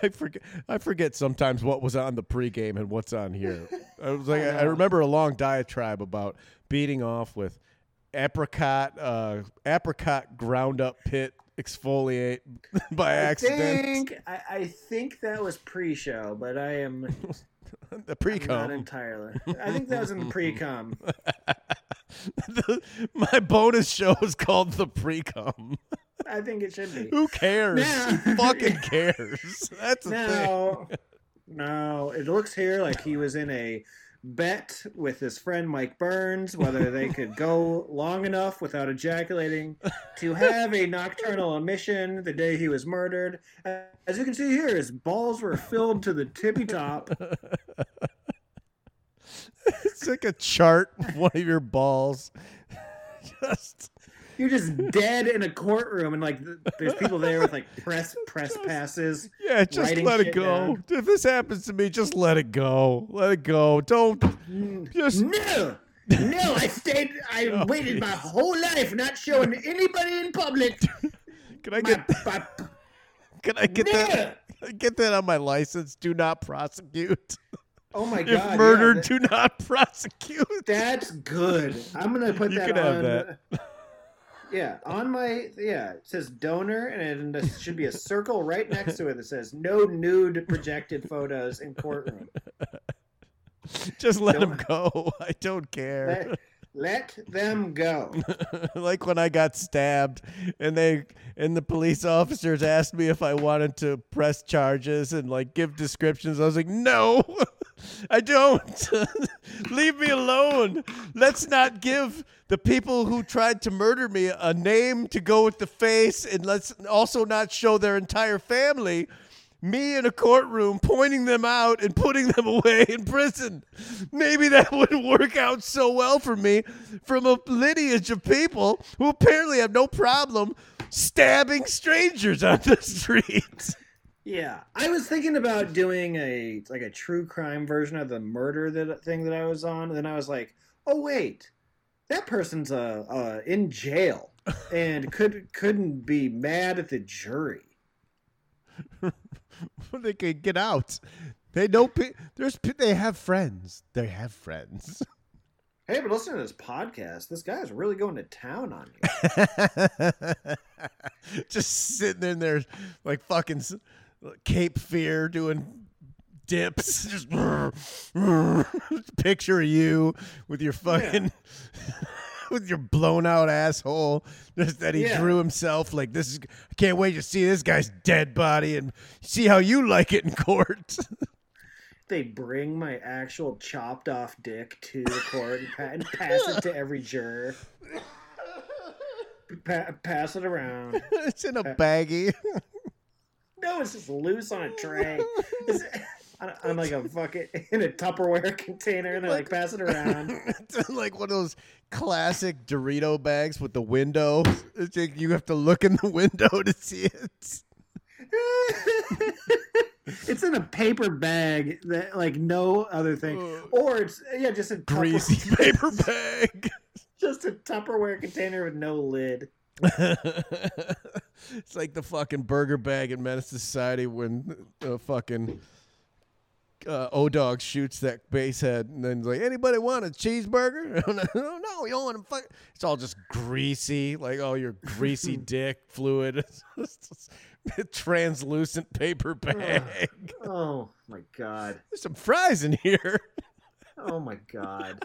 I forget. I forget sometimes what was on the pregame and what's on here. I was like, I, I remember a long diatribe about beating off with apricot, uh, apricot ground up pit exfoliate by accident. I think, I, I think that was pre-show, but I am the pre-com. I'm not entirely. I think that was in the pre-com. the, my bonus show is called the pre-com. I think it should be. Who cares? Now, Who fucking cares? That's a now, thing. No, it looks here like he was in a bet with his friend Mike Burns whether they could go long enough without ejaculating to have a nocturnal emission the day he was murdered. As you can see here, his balls were filled to the tippy top. It's like a chart of one of your balls. Just... You're just dead in a courtroom, and like there's people there with like press press just, passes. Yeah, just let it go. Down. If this happens to me, just let it go. Let it go. Don't just no, no. I stayed. I oh, waited geez. my whole life, not showing anybody in public. Can I get? My, my, can I get no. that? Can I get that on my license? Do not prosecute. Oh my God! If murdered, yeah, that, do not prosecute. That's good. I'm gonna put you that can on. Have that. Yeah, on my, yeah, it says donor, and it should be a circle right next to it that says no nude projected photos in courtroom. Just let don't, them go. I don't care. Let, let them go. Like when I got stabbed, and they and the police officers asked me if I wanted to press charges and like give descriptions. I was like, no. I don't. Leave me alone. Let's not give the people who tried to murder me a name to go with the face, and let's also not show their entire family. Me in a courtroom pointing them out and putting them away in prison. Maybe that wouldn't work out so well for me from a lineage of people who apparently have no problem stabbing strangers on the streets. Yeah, I was thinking about doing a like a true crime version of the murder that thing that I was on, and then I was like, "Oh wait, that person's uh, uh in jail and could couldn't be mad at the jury. They could get out. They don't. Be, there's they have friends. They have friends." Hey, but listen to this podcast. This guy's really going to town on you. Just sitting in there like fucking. Cape Fear doing dips. Just picture you with your fucking, yeah. with your blown out asshole just that he yeah. drew himself. Like, this is, I can't wait to see this guy's dead body and see how you like it in court. They bring my actual chopped off dick to the court and pass it to every juror. Pa- pass it around. It's in a baggie. No, it's just loose on a tray. It's on like a fucking, in a Tupperware container, and they're like, like pass it around. It's like one of those classic Dorito bags with the window. It's like you have to look in the window to see it. It's in a paper bag that like no other thing. Or it's, yeah, just a greasy paper bag. Just a Tupperware container with no lid. It's like the fucking burger bag in Menace Society when uh, fucking uh, O-Dog shoots that base head and then like, anybody want a cheeseburger? No, no, we don't want to fuck. It's all just greasy, like, oh, your greasy dick fluid. Translucent paper bag. Oh, oh my God. There's some fries in here. Oh my God.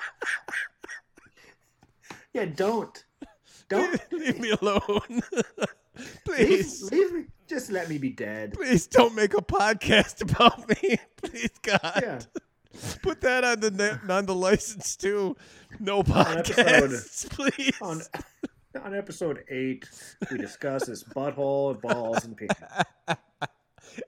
Yeah, don't. Don't. Leave me alone. Please. Leave, leave me. Just let me be dead. Please don't make a podcast about me. Please, God. Yeah. Put that on the on the license, too. No podcasts, on episode, please. On, on episode eight, we discuss this butthole, balls, and penis.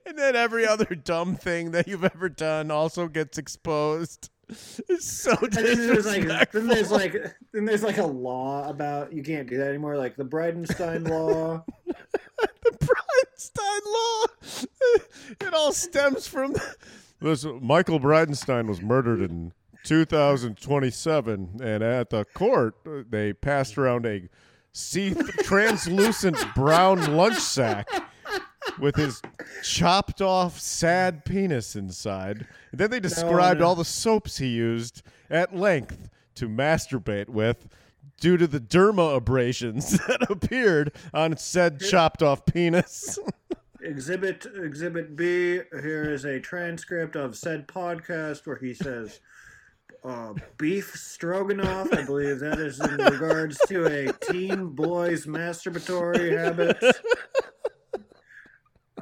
And then every other dumb thing that you've ever done also gets exposed. It's so disrespectful. And then, there's like, then there's like then there's like a law about you can't do that anymore, like the Bridenstine law. The Bridenstine law. It all stems from Listen, Michael Bridenstine was murdered in two thousand twenty-seven, and at the court they passed around a see translucent brown lunch sack with his chopped off sad penis inside. And then they described no, no. all the soaps he used at length to masturbate with due to the derma abrasions that appeared on said chopped off penis. Exhibit Exhibit B, here is a transcript of said podcast where he says, uh, beef stroganoff, I believe that is in regards to a teen boy's masturbatory habits.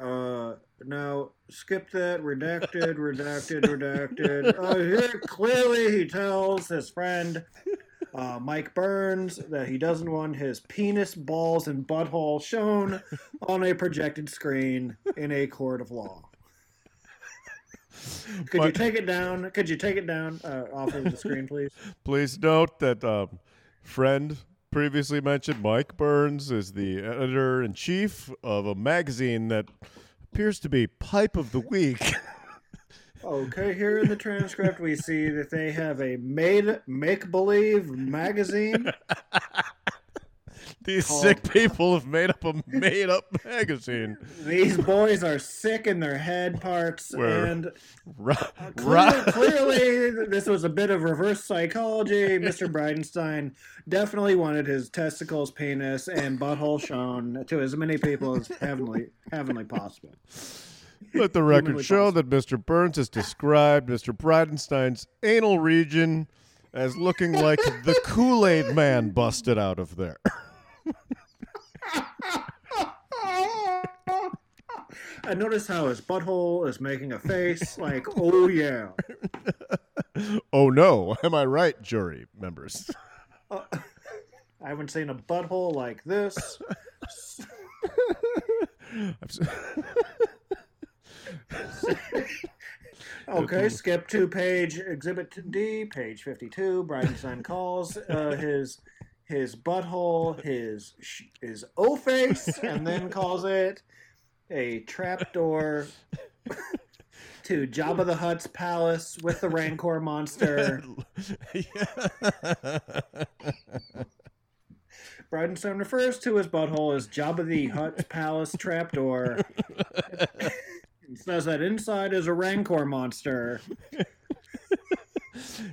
Uh, now skip that. Redacted, redacted, redacted. Uh, here clearly he tells his friend, uh, Mike Burns, that he doesn't want his penis, balls, and butthole shown on a projected screen in a court of law. Could Mike, you take it down? Could you take it down uh, off of the screen, please? Please note that, um, friend. Previously mentioned, Mike Burns is the editor-in-chief of a magazine that appears to be Pipe of the Week. Okay, here in the transcript we see that they have a made make-believe magazine. These called... sick people have made up a made-up magazine. These boys are sick in their head parts. We're... and Ra- uh, clearly, Ra- clearly this was a bit of reverse psychology. Mister Bridenstine definitely wanted his testicles, penis, and butthole shown to as many people as heavenly, heavenly possible. Let the record Humanly show possible. That Mister Burns has described Mister Bridenstine's anal region as looking like the Kool-Aid man busted out of there. I noticed how his butthole is making a face like, oh yeah. Oh no, am I right, jury members? Uh, I haven't seen a butthole like this. I'm so- Okay, skip to page Exhibit D, page fifty-two. Bridenstine calls uh, his his butthole his his O face, and then calls it a trapdoor to Jabba the Hutt's palace with the Rancor monster. Yeah. Bridenstine refers to his butthole as Jabba the Hutt's palace trapdoor. It says that inside is a Rancor monster,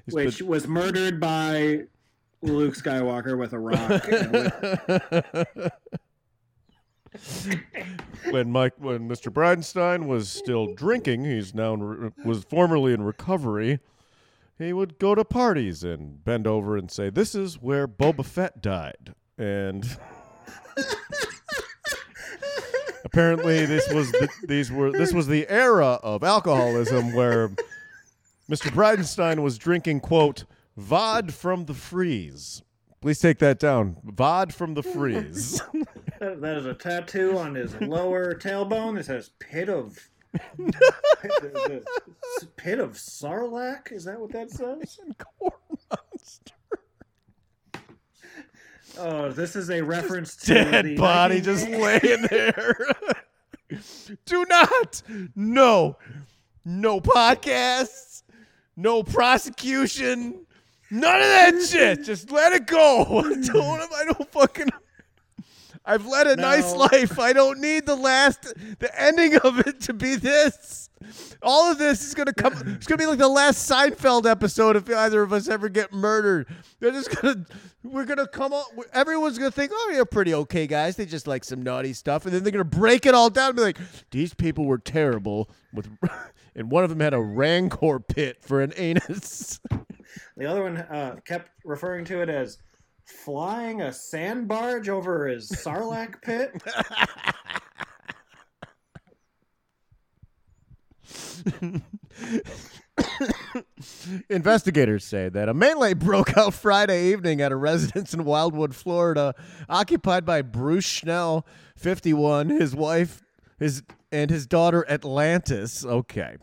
which been... was murdered by Luke Skywalker with a rock. And a When Mike, when Mister Bridenstine was still drinking, he's now in re- was formerly in recovery. He would go to parties and bend over and say, "This is where Boba Fett died," and apparently this was the, these were this was the era of alcoholism where Mister Bridenstine was drinking, quote, "V O D from the freeze." Please take that down. V O D from the freeze. That, that is a tattoo on his lower tailbone that says "pit of." Pit, the, the pit of Sarlacc? Is that what that says? Corn monster. Oh, this is a reference just to dead the body just laying there. Do not, no, no podcasts, no prosecution, none of that shit. Just let it go. I don't, I don't fucking. I've led a no. nice life. I don't need the last, the ending of it to be this. All of this is going to come. It's going to be like the last Seinfeld episode if either of us ever get murdered. They're just going to, we're going to come up. Everyone's going to think, oh, you're pretty okay, guys. They just like some naughty stuff. And then they're going to break it all down and be like, these people were terrible. With, and one of them had a Rancor pit for an anus. The other one uh, kept referring to it as flying a sand barge over his Sarlacc pit. Investigators say that a melee broke out Friday evening at a residence in Wildwood, Florida, occupied by Bruce Schnell, fifty-one, his wife, his and his daughter Atlantis, okay,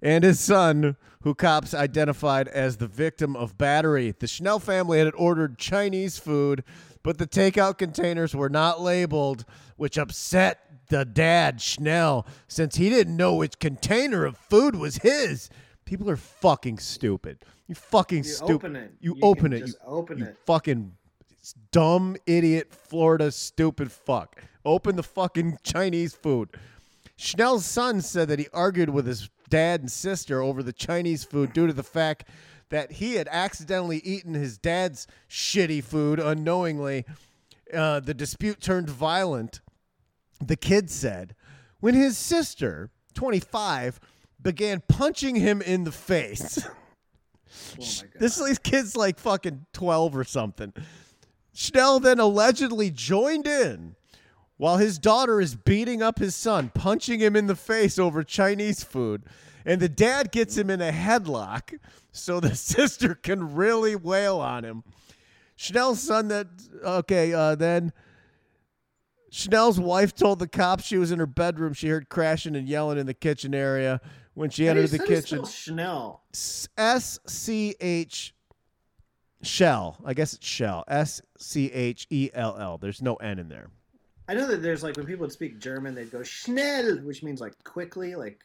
and his son, who cops identified as the victim of battery. The Schnell family had ordered Chinese food, but the takeout containers were not labeled, which upset the dad, Schnell, since he didn't know which container of food was his. People are fucking stupid. You fucking you stupid. Open it. You, you open it. Just you open you it. Fucking dumb idiot Florida stupid fuck. Open the fucking Chinese food. Schnell's son said that he argued with his dad and sister over the Chinese food due to the fact that he had accidentally eaten his dad's shitty food unknowingly. Uh, the dispute turned violent, the kid said, when his sister, twenty-five, began punching him in the face. Oh my God. This these kid's like fucking twelve or something. Schnell then allegedly joined in while his daughter is beating up his son, punching him in the face over Chinese food, and the dad gets him in a headlock so the sister can really wail on him. Schnell's son that, okay, uh, then Schnell's wife told the cops she was in her bedroom. She heard crashing and yelling in the kitchen area when she entered the kitchen. Schnell. S C H Shell. I guess it's Shell. S C H E L L. There's no N in there. I know that there's like when people would speak German, they'd go schnell, which means like quickly, like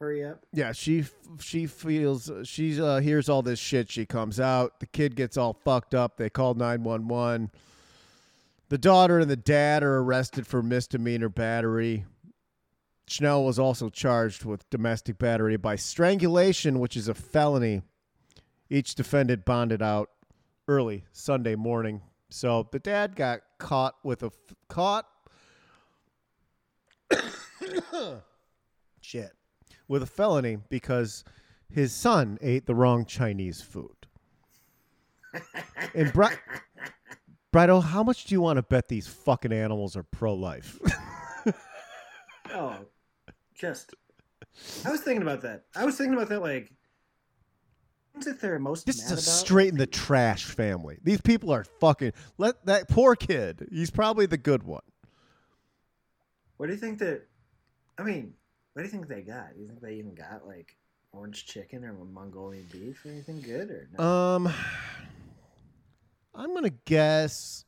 hurry up. Yeah, she she feels she uh, hears all this shit. She comes out. The kid gets all fucked up. They call nine one one. The daughter and the dad are arrested for misdemeanor battery. Schnell was also charged with domestic battery by strangulation, which is a felony. Each defendant bonded out early Sunday morning. So the dad got caught with a f- caught shit with a felony because his son ate the wrong Chinese food. And Bri- Brido, how much do you want to bet these fucking animals are pro-life? Oh, just I was thinking about that. I was thinking about that like. That they're most this mad is a about? Straight in the trash family. These people are fucking. Let that poor kid. He's probably the good one. What do you think that? I mean, what do you think they got? Do you think they even got like orange chicken or Mongolian beef or anything good or no? Um, I'm gonna guess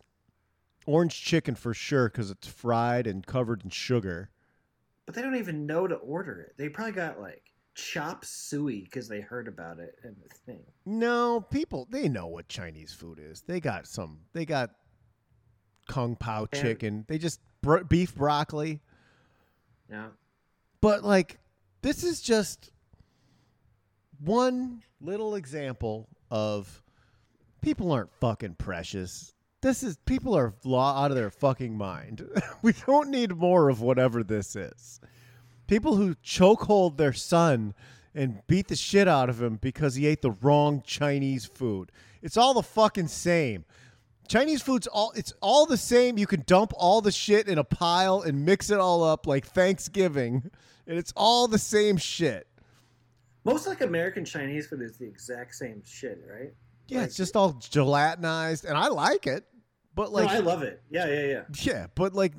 orange chicken for sure because it's fried and covered in sugar. But they don't even know to order it. They probably got like chop suey because they heard about it and the thing. No, people they know what Chinese food is. They got some. They got kung pao and chicken. They just bro- beef broccoli. Yeah, but like this is just one little example of people aren't fucking precious. This is, people are law out of their fucking mind. We don't need more of whatever this is. People who chokehold their son and beat the shit out of him because he ate the wrong Chinese food. It's all the fucking same. Chinese food's all, it's all the same. You can dump all the shit in a pile and mix it all up like Thanksgiving, and it's all the same shit. Most like American Chinese food is the exact same shit, right? Yeah, like, it's just all gelatinized, and I like it, but like, no, I love it. Yeah, yeah, yeah. Yeah, but like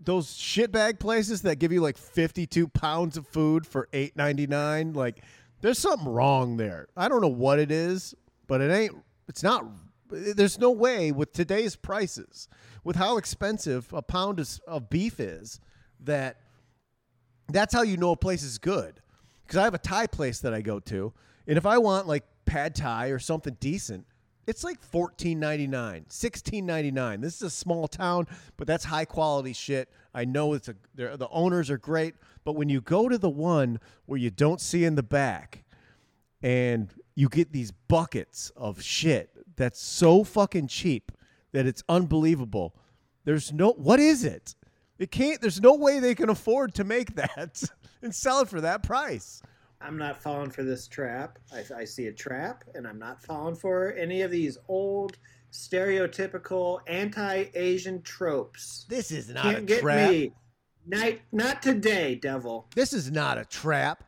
those shitbag places that give you like fifty-two pounds of food for eight ninety-nine, like there's something wrong there. I don't know what it is, but it ain't. It's not. There's no way with today's prices, with how expensive a pound of, of beef is, that that's how you know a place is good. Because I have a Thai place that I go to, and if I want like pad Thai or something decent, it's like fourteen ninety-nine, sixteen ninety-nine. This is a small town, but that's high quality shit. I know it's a, the owners are great, but when you go to the one where you don't see in the back, and you get these buckets of shit that's so fucking cheap that it's unbelievable. There's no, what is it? It can't, there's no way they can afford to make that and sell it for that price. I'm not falling for this trap. I, I see a trap, and I'm not falling for any of these old stereotypical anti-Asian tropes. This is not can't a get trap. Me. Not, not today, devil. This is not a trap.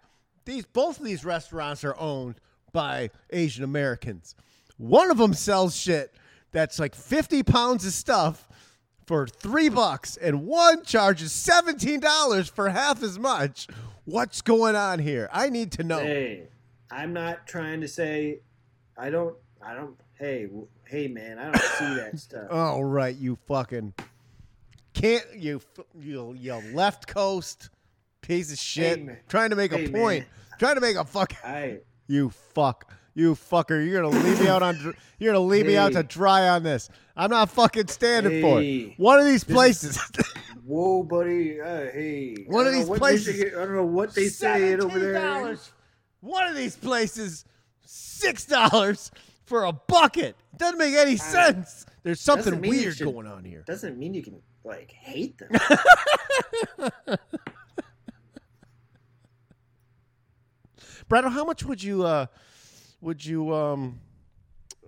These both of these restaurants are owned by Asian Americans. One of them sells shit that's like fifty pounds of stuff for three bucks, and one charges seventeen dollars for half as much. What's going on here? I need to know. Hey, I'm not trying to say, I don't, I don't, hey, hey man, I don't see that stuff. All right, you fucking, can't, you, you, you left coast piece of shit. Hey, trying to make hey, a point. Man. Trying to make a fucking, I, you fuck. You fucker, you're gonna leave me out on. You're gonna leave hey. me out to dry on this. I'm not fucking standing hey. for it. One of these places. Whoa, buddy. Uh, hey. One of these places. Michigan, I don't know what they say it over there. One of these places, six dollars for a bucket. Doesn't make any uh, sense. There's something weird should, going on here. Doesn't mean you can like hate them. Brad, how much would you? Uh, Would you um,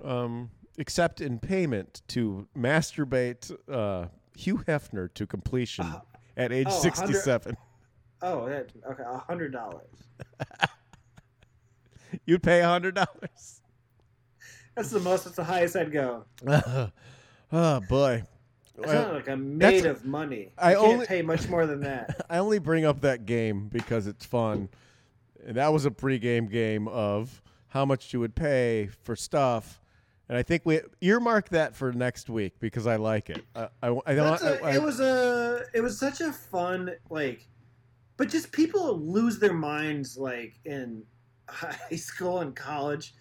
um, accept in payment to masturbate uh, Hugh Hefner to completion uh, at age oh, sixty-seven? Oh, that, okay, one hundred dollars. You'd pay one hundred dollars? That's the most, that's the highest I'd go. Oh, boy. That's well, not like I'm made of money. I, I can't only, pay much more than that. I only bring up that game because it's fun. And that was a pregame game of how much you would pay for stuff, and I think we earmark that for next week because I like it. I, I, I, a, I, I it was a it was such a fun like, but just people lose their minds like in high school and college.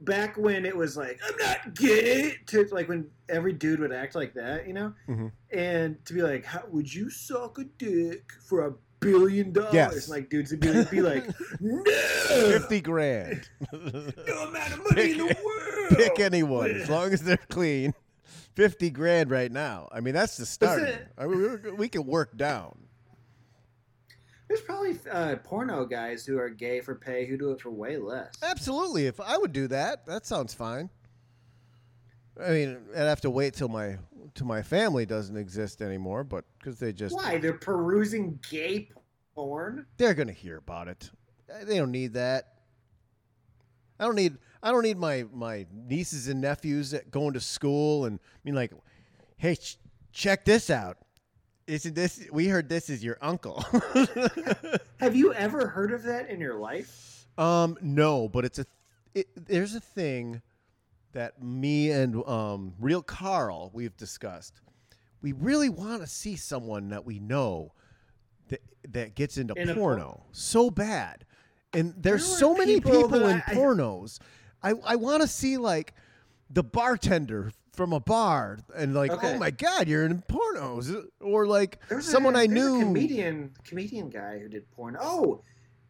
Back when it was like I'm not gay to like when every dude would act like that, you know, mm-hmm. and to be like, how would you suck a dick for a billion dollars. Yes. Like dudes would be like, be like no! fifty grand. No amount of money pick, in the world. Pick anyone as long as they're clean. fifty grand right now. I mean, that's the start. I mean, we can work down. There's probably uh, porno guys who are gay for pay who do it for way less. Absolutely. If I would do that, that sounds fine. I mean, I'd have to wait till my till my family doesn't exist anymore, but because they just why they're perusing gay porn. They're gonna hear about it. They don't need that. I don't need. I don't need my, my nieces and nephews going to school and I mean like, hey, ch- check this out. Isn't this? We heard this is your uncle. Have you ever heard of that in your life? Um, no, but it's a. It, there's a thing. That me and um, Real Carl, we've discussed. We really want to see someone that we know that that gets into in porno por- so bad. And there's so many people, people in I, pornos. I, I want to see, like, the bartender from a bar and, like, okay. Oh, my God, you're in pornos. Or, like, there's someone a, I knew. A comedian, comedian guy who did porno. Oh,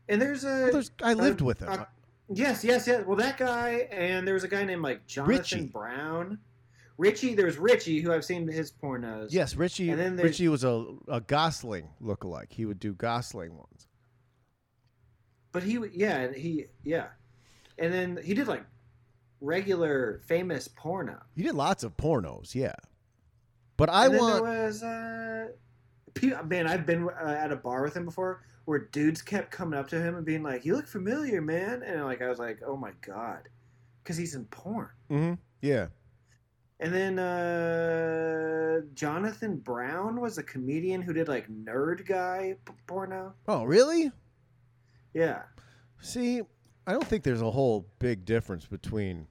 and there's a... Well, there's, I lived a, with him. A, Yes, yes, yes. Well, that guy, and there was a guy named like Jonathan Richie. Brown, Richie, there's Richie, who I've seen his pornos. Yes, Richie. And then Richie was a, a Gosling lookalike. He would do Gosling ones. But he, yeah, he, yeah, and then he did like regular famous porno. He did lots of pornos, yeah. But I and then want. There was, uh, man, I've been uh, at a bar with him before, where dudes kept coming up to him and being like, "You look familiar, man," and like I was like, "Oh my god," because he's in porn. Mm-hmm. Yeah. And then uh, Jonathan Brown was a comedian who did like nerd guy p- porno. Oh, really? Yeah. See, I don't think there's a whole big difference between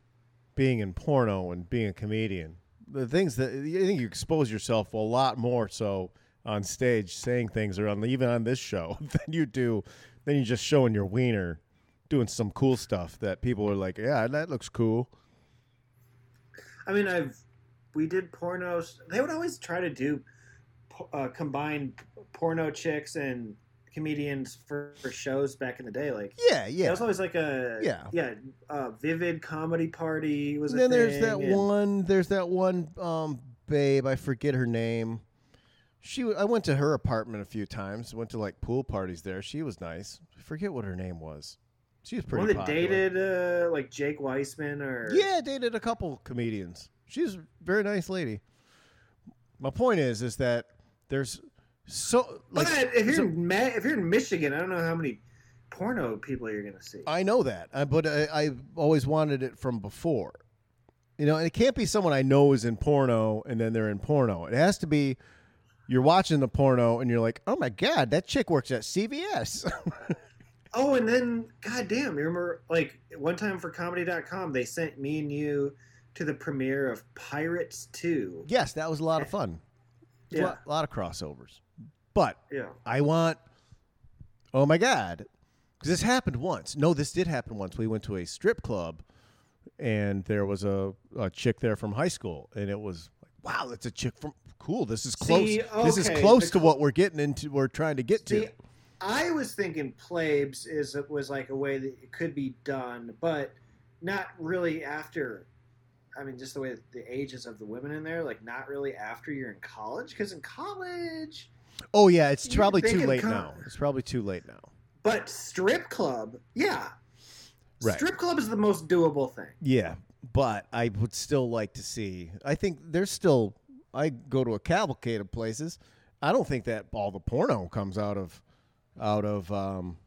being in porno and being a comedian. The things that I think you expose yourself a lot more so on stage, saying things, or on even on this show, than you do. Then you're just showing your wiener, doing some cool stuff that people are like, "Yeah, that looks cool." I mean, I've we did pornos. They would always try to do uh, combine porno chicks and comedians for, for shows back in the day. Like, yeah, yeah, it was always like a yeah, yeah, uh, Vivid Comedy Party was. And a then thing, there's that and... one. There's that one um, babe. I forget her name. She. I went to her apartment a few times. Went to like pool parties there. She was nice. I forget what her name was. She was pretty. One that dated uh, like Jake Weissman or yeah, dated a couple comedians. She's a very nice lady. My point is, is that there's so like but if you're so, in Ma- if you're in Michigan, I don't know how many porno people you're gonna see. I know that, I, but I, I've always wanted it from before. You know, and it can't be someone I know is in porno and then they're in porno. It has to be. You're watching the porno and you're like, oh my god, that chick works at C V S. Oh, and then, goddamn, you remember, like, one time for comedy dot com, they sent me and you to the premiere of Pirates two. Yes, that was a lot of fun. Yeah. A lot, a lot of crossovers. But yeah. I want, oh my god, because this happened once. No, this did happen once. We went to a strip club and there was a, a chick there from high school and it was like, wow, that's a chick from... Cool. This is close. See, okay. This is close the, to what we're getting into. We're trying to get see, to. I was thinking plebs is it was like a way that it could be done, but not really after. I mean, just the way the ages of the women in there, like not really after you're in college, because in college. Oh yeah, it's probably too late com- now. It's probably too late now. But strip club, yeah, right. Strip club is the most doable thing. Yeah, but I would still like to see. I think there's still. I go to a cavalcade of places. I don't think that all the porno comes out of out of um,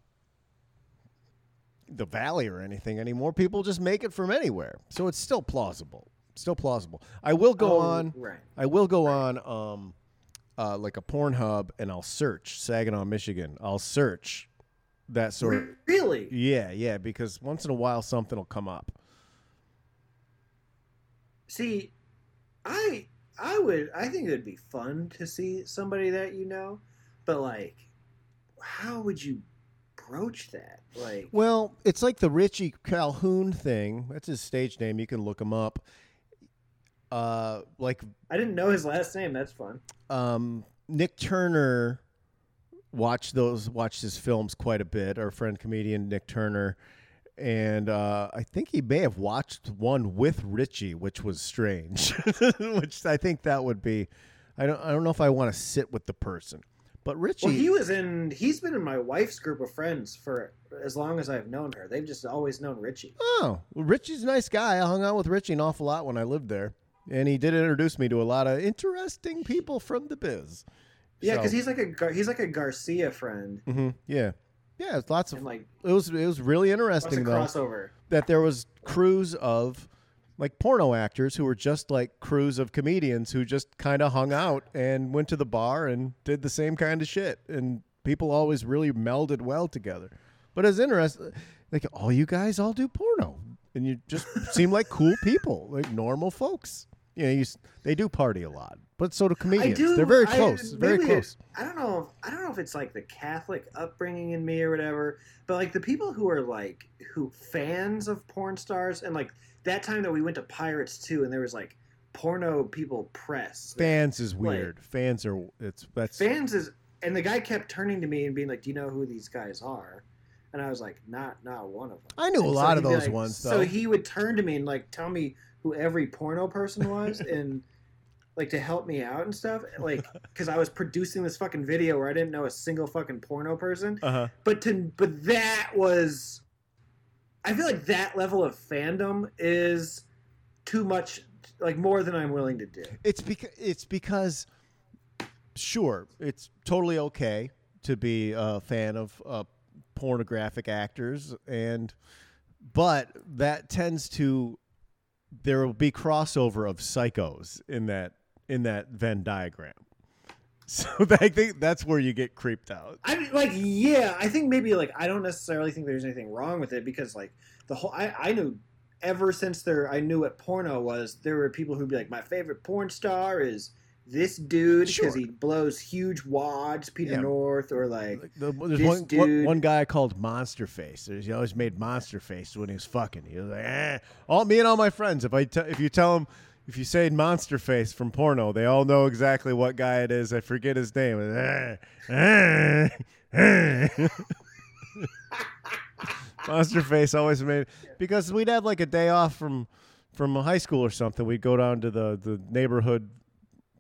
the valley or anything anymore. People just make it from anywhere, so it's still plausible. Still plausible. I will go oh, on. Right. I will go right. on um, uh, like a Pornhub, and I'll search Saginaw, Michigan. I'll search that sort of. Really? Yeah, yeah. Because once in a while, something will come up. See, I. I would. I think it would be fun to see somebody that you know, but like, how would you broach that? Like, well, it's like the Richie Calhoun thing. That's his stage name. You can look him up. Uh, like I didn't know his last name. That's fun. Um, Nick Turner watched those. Watched his films quite a bit. Our friend comedian Nick Turner, and uh, I think he may have watched one with Richie, which was strange. Which I think that would be. I don't. I don't know if I want to sit with the person, but Richie. Well, he was in. He's been in my wife's group of friends for as long as I've known her. They've just always known Richie. Oh, well, Richie's a nice guy. I hung out with Richie an awful lot when I lived there, and he did introduce me to a lot of interesting people from the biz. Yeah, because so. he's like a he's like a Garcia friend. Mm-hmm. Yeah. Yeah, it's lots of like it was it was really interesting though crossover. That there was crews of like porno actors who were just like crews of comedians who just kind of hung out and went to the bar and did the same kind of shit, and people always really melded well together. But it's interesting, like all oh, you guys all do porno, and you just seem like cool people, like normal folks. You know, you, they do party a lot, but so do comedians. Do, They're very close, I, very close. I don't know. If, I don't know if it's like the Catholic upbringing in me or whatever, but like the people who are like who fans of porn stars, and like that time that we went to Pirates two, and there was like porno people press. Fans like, is weird. Like, fans are it's that's fans is, and the guy kept turning to me and being like, "Do you know who these guys are?" And I was like, "Not, not one of them." I knew and a lot so of those like, ones. Though. So he would turn to me and like tell me who every porno person was and like to help me out and stuff, like, because I was producing this fucking video where I didn't know a single fucking porno person. Uh-huh. But to but that was, I feel like that level of fandom is too much, like more than I'm willing to do. It's because it's because sure, it's totally okay to be a fan of uh, pornographic actors, and but that tends to, there will be crossover of psychos in that in that Venn diagram. So I think that's where you get creeped out. I mean, like, yeah, I think maybe like I don't necessarily think there's anything wrong with it, because like the whole I, I knew ever since there I knew what porno was, there were people who'd be like, my favorite porn star is this dude because sure. he blows huge wads, Peter yeah. North, or like the, there's this one, dude. one guy called Monster Face. There's, he always made Monster Face when he was fucking. He was like, eh. all me and all my friends. If I t- if you tell them, if you say Monster Face from porno, they all know exactly what guy it is. I forget his name. Eh, eh, eh. Monster Face always made, because we'd have like a day off from from high school or something. We'd go down to the the neighborhood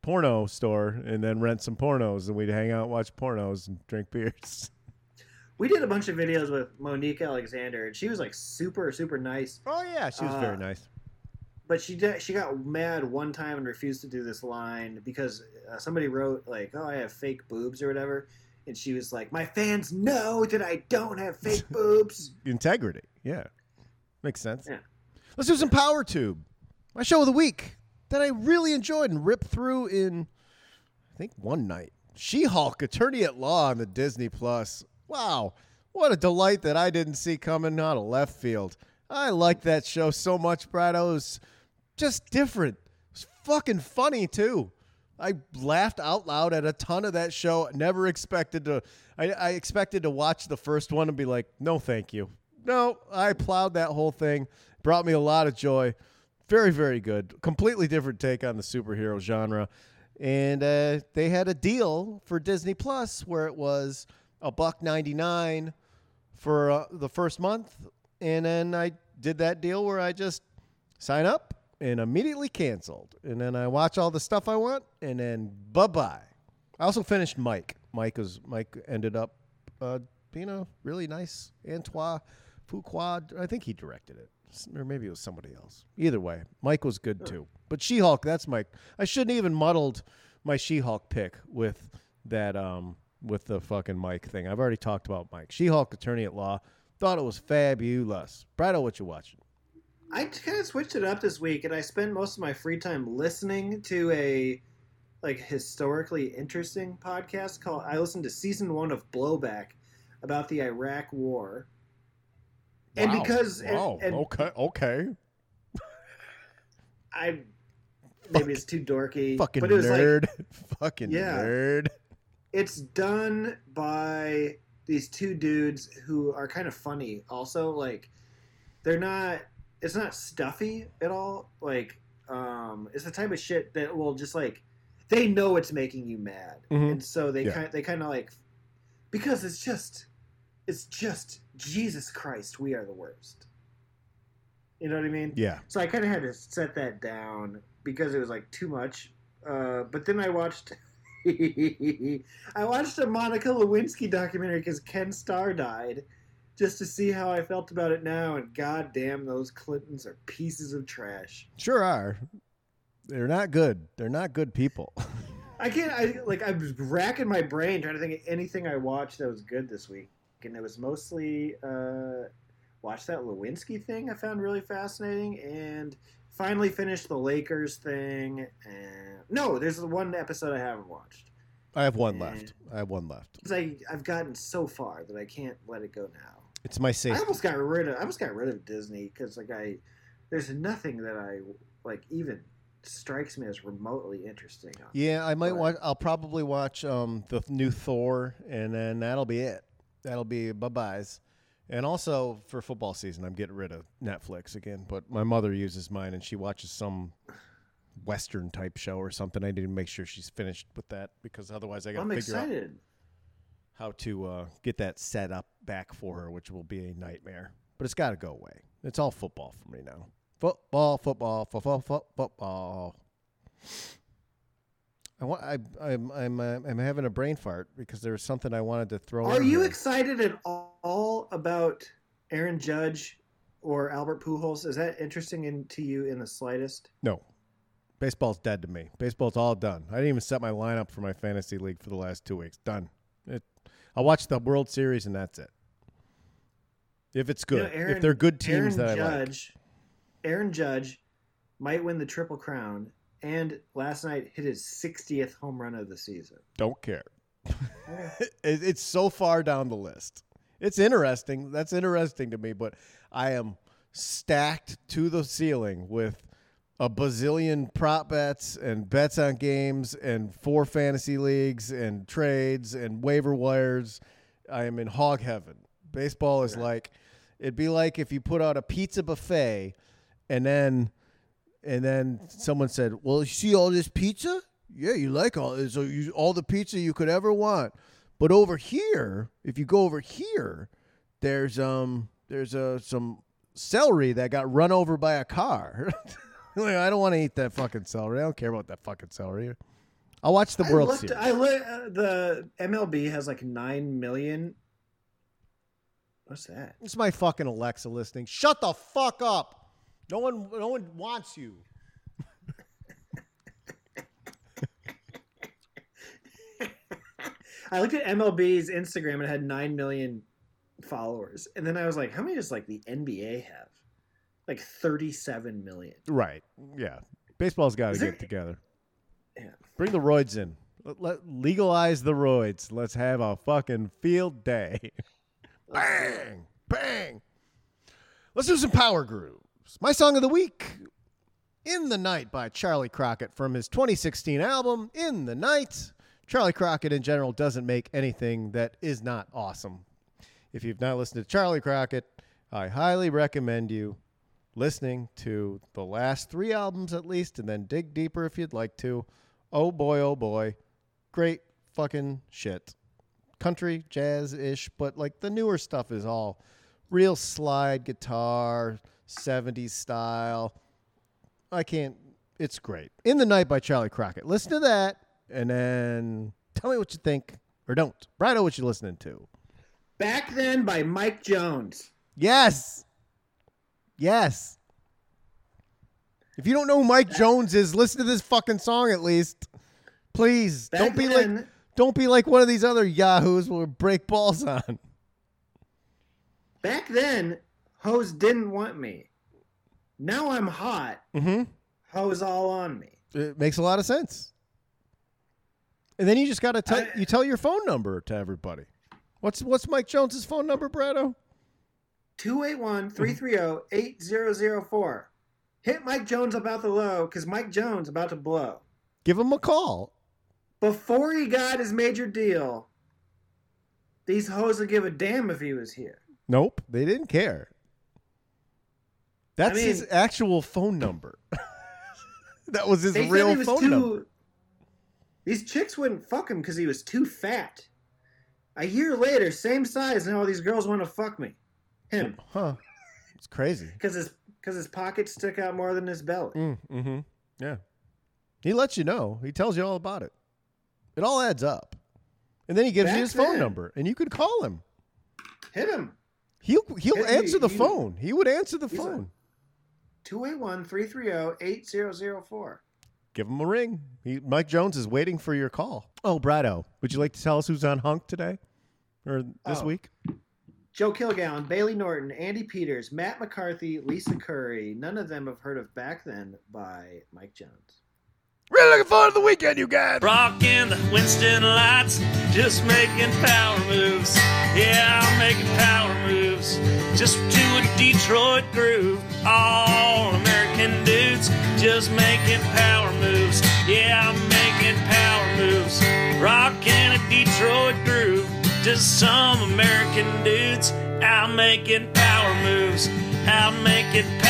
porno store and then rent some pornos, and we'd hang out, watch pornos, and drink beers. We did a bunch of videos with Monique Alexander, and she was like super super nice. Oh yeah, she was uh, very nice, but she did she got mad one time and refused to do this line because uh, somebody wrote like, oh, I have fake boobs or whatever, and she was like, my fans know that I don't have fake boobs. Integrity. Yeah, makes sense. Yeah, let's do some Power Tube, my show of the week that I really enjoyed and ripped through in, I think, one night. She-Hulk, Attorney at Law on the Disney Plus. Wow, what a delight that I didn't see coming out of left field. I liked that show so much, Brad. It was just different. It was fucking funny, too. I laughed out loud at a ton of that show. Never expected to. I, I expected to watch the first one and be like, no, thank you. No, I plowed that whole thing. Brought me a lot of joy. Very, very good. Completely different take on the superhero genre. And uh, they had a deal for Disney Plus where it was a buck ninety-nine for uh, the first month. And then I did that deal where I just sign up and immediately canceled. And then I watch all the stuff I want, and then bye-bye. I also finished Mike. Mike was, Mike ended up uh, being a really nice Antoine Fuqua. I think he directed it. Or maybe it was somebody else. Either way, Mike was good, too. But She-Hulk, that's my... I shouldn't even muddled my She-Hulk pick with that, um, with the fucking Mike thing. I've already talked about Mike. She-Hulk, Attorney at Law. Thought it was fabulous. Brad, what you watching? I kind of switched it up this week, and I spent most of my free time listening to a, like, historically interesting podcast called... I listened to season one of Blowback about the Iraq War. And wow. because wow. And, and okay, okay. I maybe Fuck. it's too dorky. Fucking but it was nerd. Like, Fucking yeah, nerd. It's done by these two dudes who are kind of funny. Also, like they're not. It's not stuffy at all. Like um, it's the type of shit that will just like they know it's making you mad, mm-hmm. and so they yeah. kind they kind of like because it's just it's just. Jesus Christ, we are the worst. You know what I mean? Yeah. So I kind of had to set that down because it was like too much. Uh, but then I watched, I watched a Monica Lewinsky documentary because Ken Starr died, just to see how I felt about it now. And goddamn, those Clintons are pieces of trash. Sure are. They're not good. They're not good people. I can't. I like. I was racking my brain trying to think of anything I watched that was good this week. And it was mostly uh, watch that Lewinsky thing I found really fascinating, and finally finished the Lakers thing. And no, there's one episode I haven't watched. I have one and left. I have one left. I, I've gotten so far that I can't let it go now. It's my safety. I almost got rid of. I almost got rid of Disney because like I, there's nothing that I like even strikes me as remotely interesting. On yeah, I might but, watch. I'll probably watch um, the new Thor, and then that'll be it. That'll be bye-byes. And also, for football season, I'm getting rid of Netflix again. But my mother uses mine, and she watches some Western-type show or something. I need to make sure she's finished with that because otherwise I got to figure excited. out how to uh, get that set up back for her, which will be a nightmare. But it's got to go away. It's all football for me now. Football, football, football, football. I want. I, I'm. I'm. I'm having a brain fart because there was something I wanted to throw. Are you there. Excited at all about Aaron Judge or Albert Pujols? Is that interesting in, to you in the slightest? No, baseball's dead to me. Baseball's all done. I didn't even set my lineup for my fantasy league for the last two weeks. Done. It, I'll watch the World Series and that's it. If it's good, you know, Aaron, if they're good teams Aaron that Judge, I like. Aaron Judge might win the Triple Crown. And last night hit his sixtieth home run of the season. Don't care. It's so far down the list. It's interesting. That's interesting to me, but I am stacked to the ceiling with a bazillion prop bets and bets on games and four fantasy leagues and trades and waiver wires. I am in hog heaven. Baseball is yeah. like, it'd be like if you put out a pizza buffet and then... And then someone said, well, you see all this pizza? Yeah, you like all this, all the pizza you could ever want. But over here, if you go over here, there's um there's uh, some celery that got run over by a car. Like, I don't want to eat that fucking celery. I don't care about that fucking celery. I'll watch the I World looked, Series. I li- uh, the M L B has like nine million. What's that? It's my fucking Alexa listening. Shut the fuck up. No one, no one wants you. I looked at M L B's Instagram and it had nine million followers, and then I was like, "How many does like the N B A have? Like thirty-seven million." Right? Yeah. Baseball's got to get it together. Yeah. Bring the roids in. Let, let legalize the roids. Let's have a fucking field day. Bang, bang. Let's do some power groove. My song of the week, In the Night by Charlie Crockett from his twenty sixteen album, In the Night. Charlie Crockett in general doesn't make anything that is not awesome. If you've not listened to Charlie Crockett, I highly recommend you listening to the last three albums at least and then dig deeper if you'd like to. Oh boy, oh boy. Great fucking shit. Country, jazz-ish, but like the newer stuff is all real slide guitar, seventies style. I can't. It's great. In the Night by Charlie Crockett. Listen to that and then tell me what you think or don't. Brido, what you listening to? Back Then by Mike Jones. Yes. Yes. If you don't know who Mike Jones is, listen to this fucking song at least. Please. Back don't be then. like don't be like one of these other yahoos we'll break balls on. Back then, hoes didn't want me. Now I'm hot. Mm-hmm. Hoes all on me. It makes a lot of sense. And then you just got to tell you tell your phone number to everybody. What's what's Mike Jones's phone number, Brado? two eight one, three three zero, eight zero zero four. Hit Mike Jones about the low because Mike Jones about to blow. Give him a call. Before he got his major deal, these hoes would give a damn if he was here. Nope, they didn't care. That's I mean, his actual phone number. That was his real was phone too, number. These chicks wouldn't fuck him because he was too fat. A year later, same size, and all these girls want to fuck me. Him. Huh. It's crazy. Because his, his pockets stick out more than his belly. Mm, mm-hmm. Yeah. He lets you know. He tells you all about it. It all adds up. And then he gives Back you his then, phone number, and you could call him. Hit him. He'll, he'll answer the he, phone. He would answer the phone. two eight one, three three zero, eight zero zero four. Give him a ring. He, Mike Jones is waiting for your call. Oh, Brado, would you like to tell us who's on Hunk today or this oh. week? Joe Kilgallen, Bailey Norton, Andy Peters, Matt McCarthy, Lisa Curry. None of them have heard of Back Then by Mike Jones. Really looking forward to the weekend, you guys. Rocking the Winston lights, just making power moves. Yeah, I'm making power moves. Just to a Detroit groove. All American dudes, just making power moves. Yeah, I'm making power moves. Rocking a Detroit groove. Just some American dudes, I'm making power moves. I'm making power moves.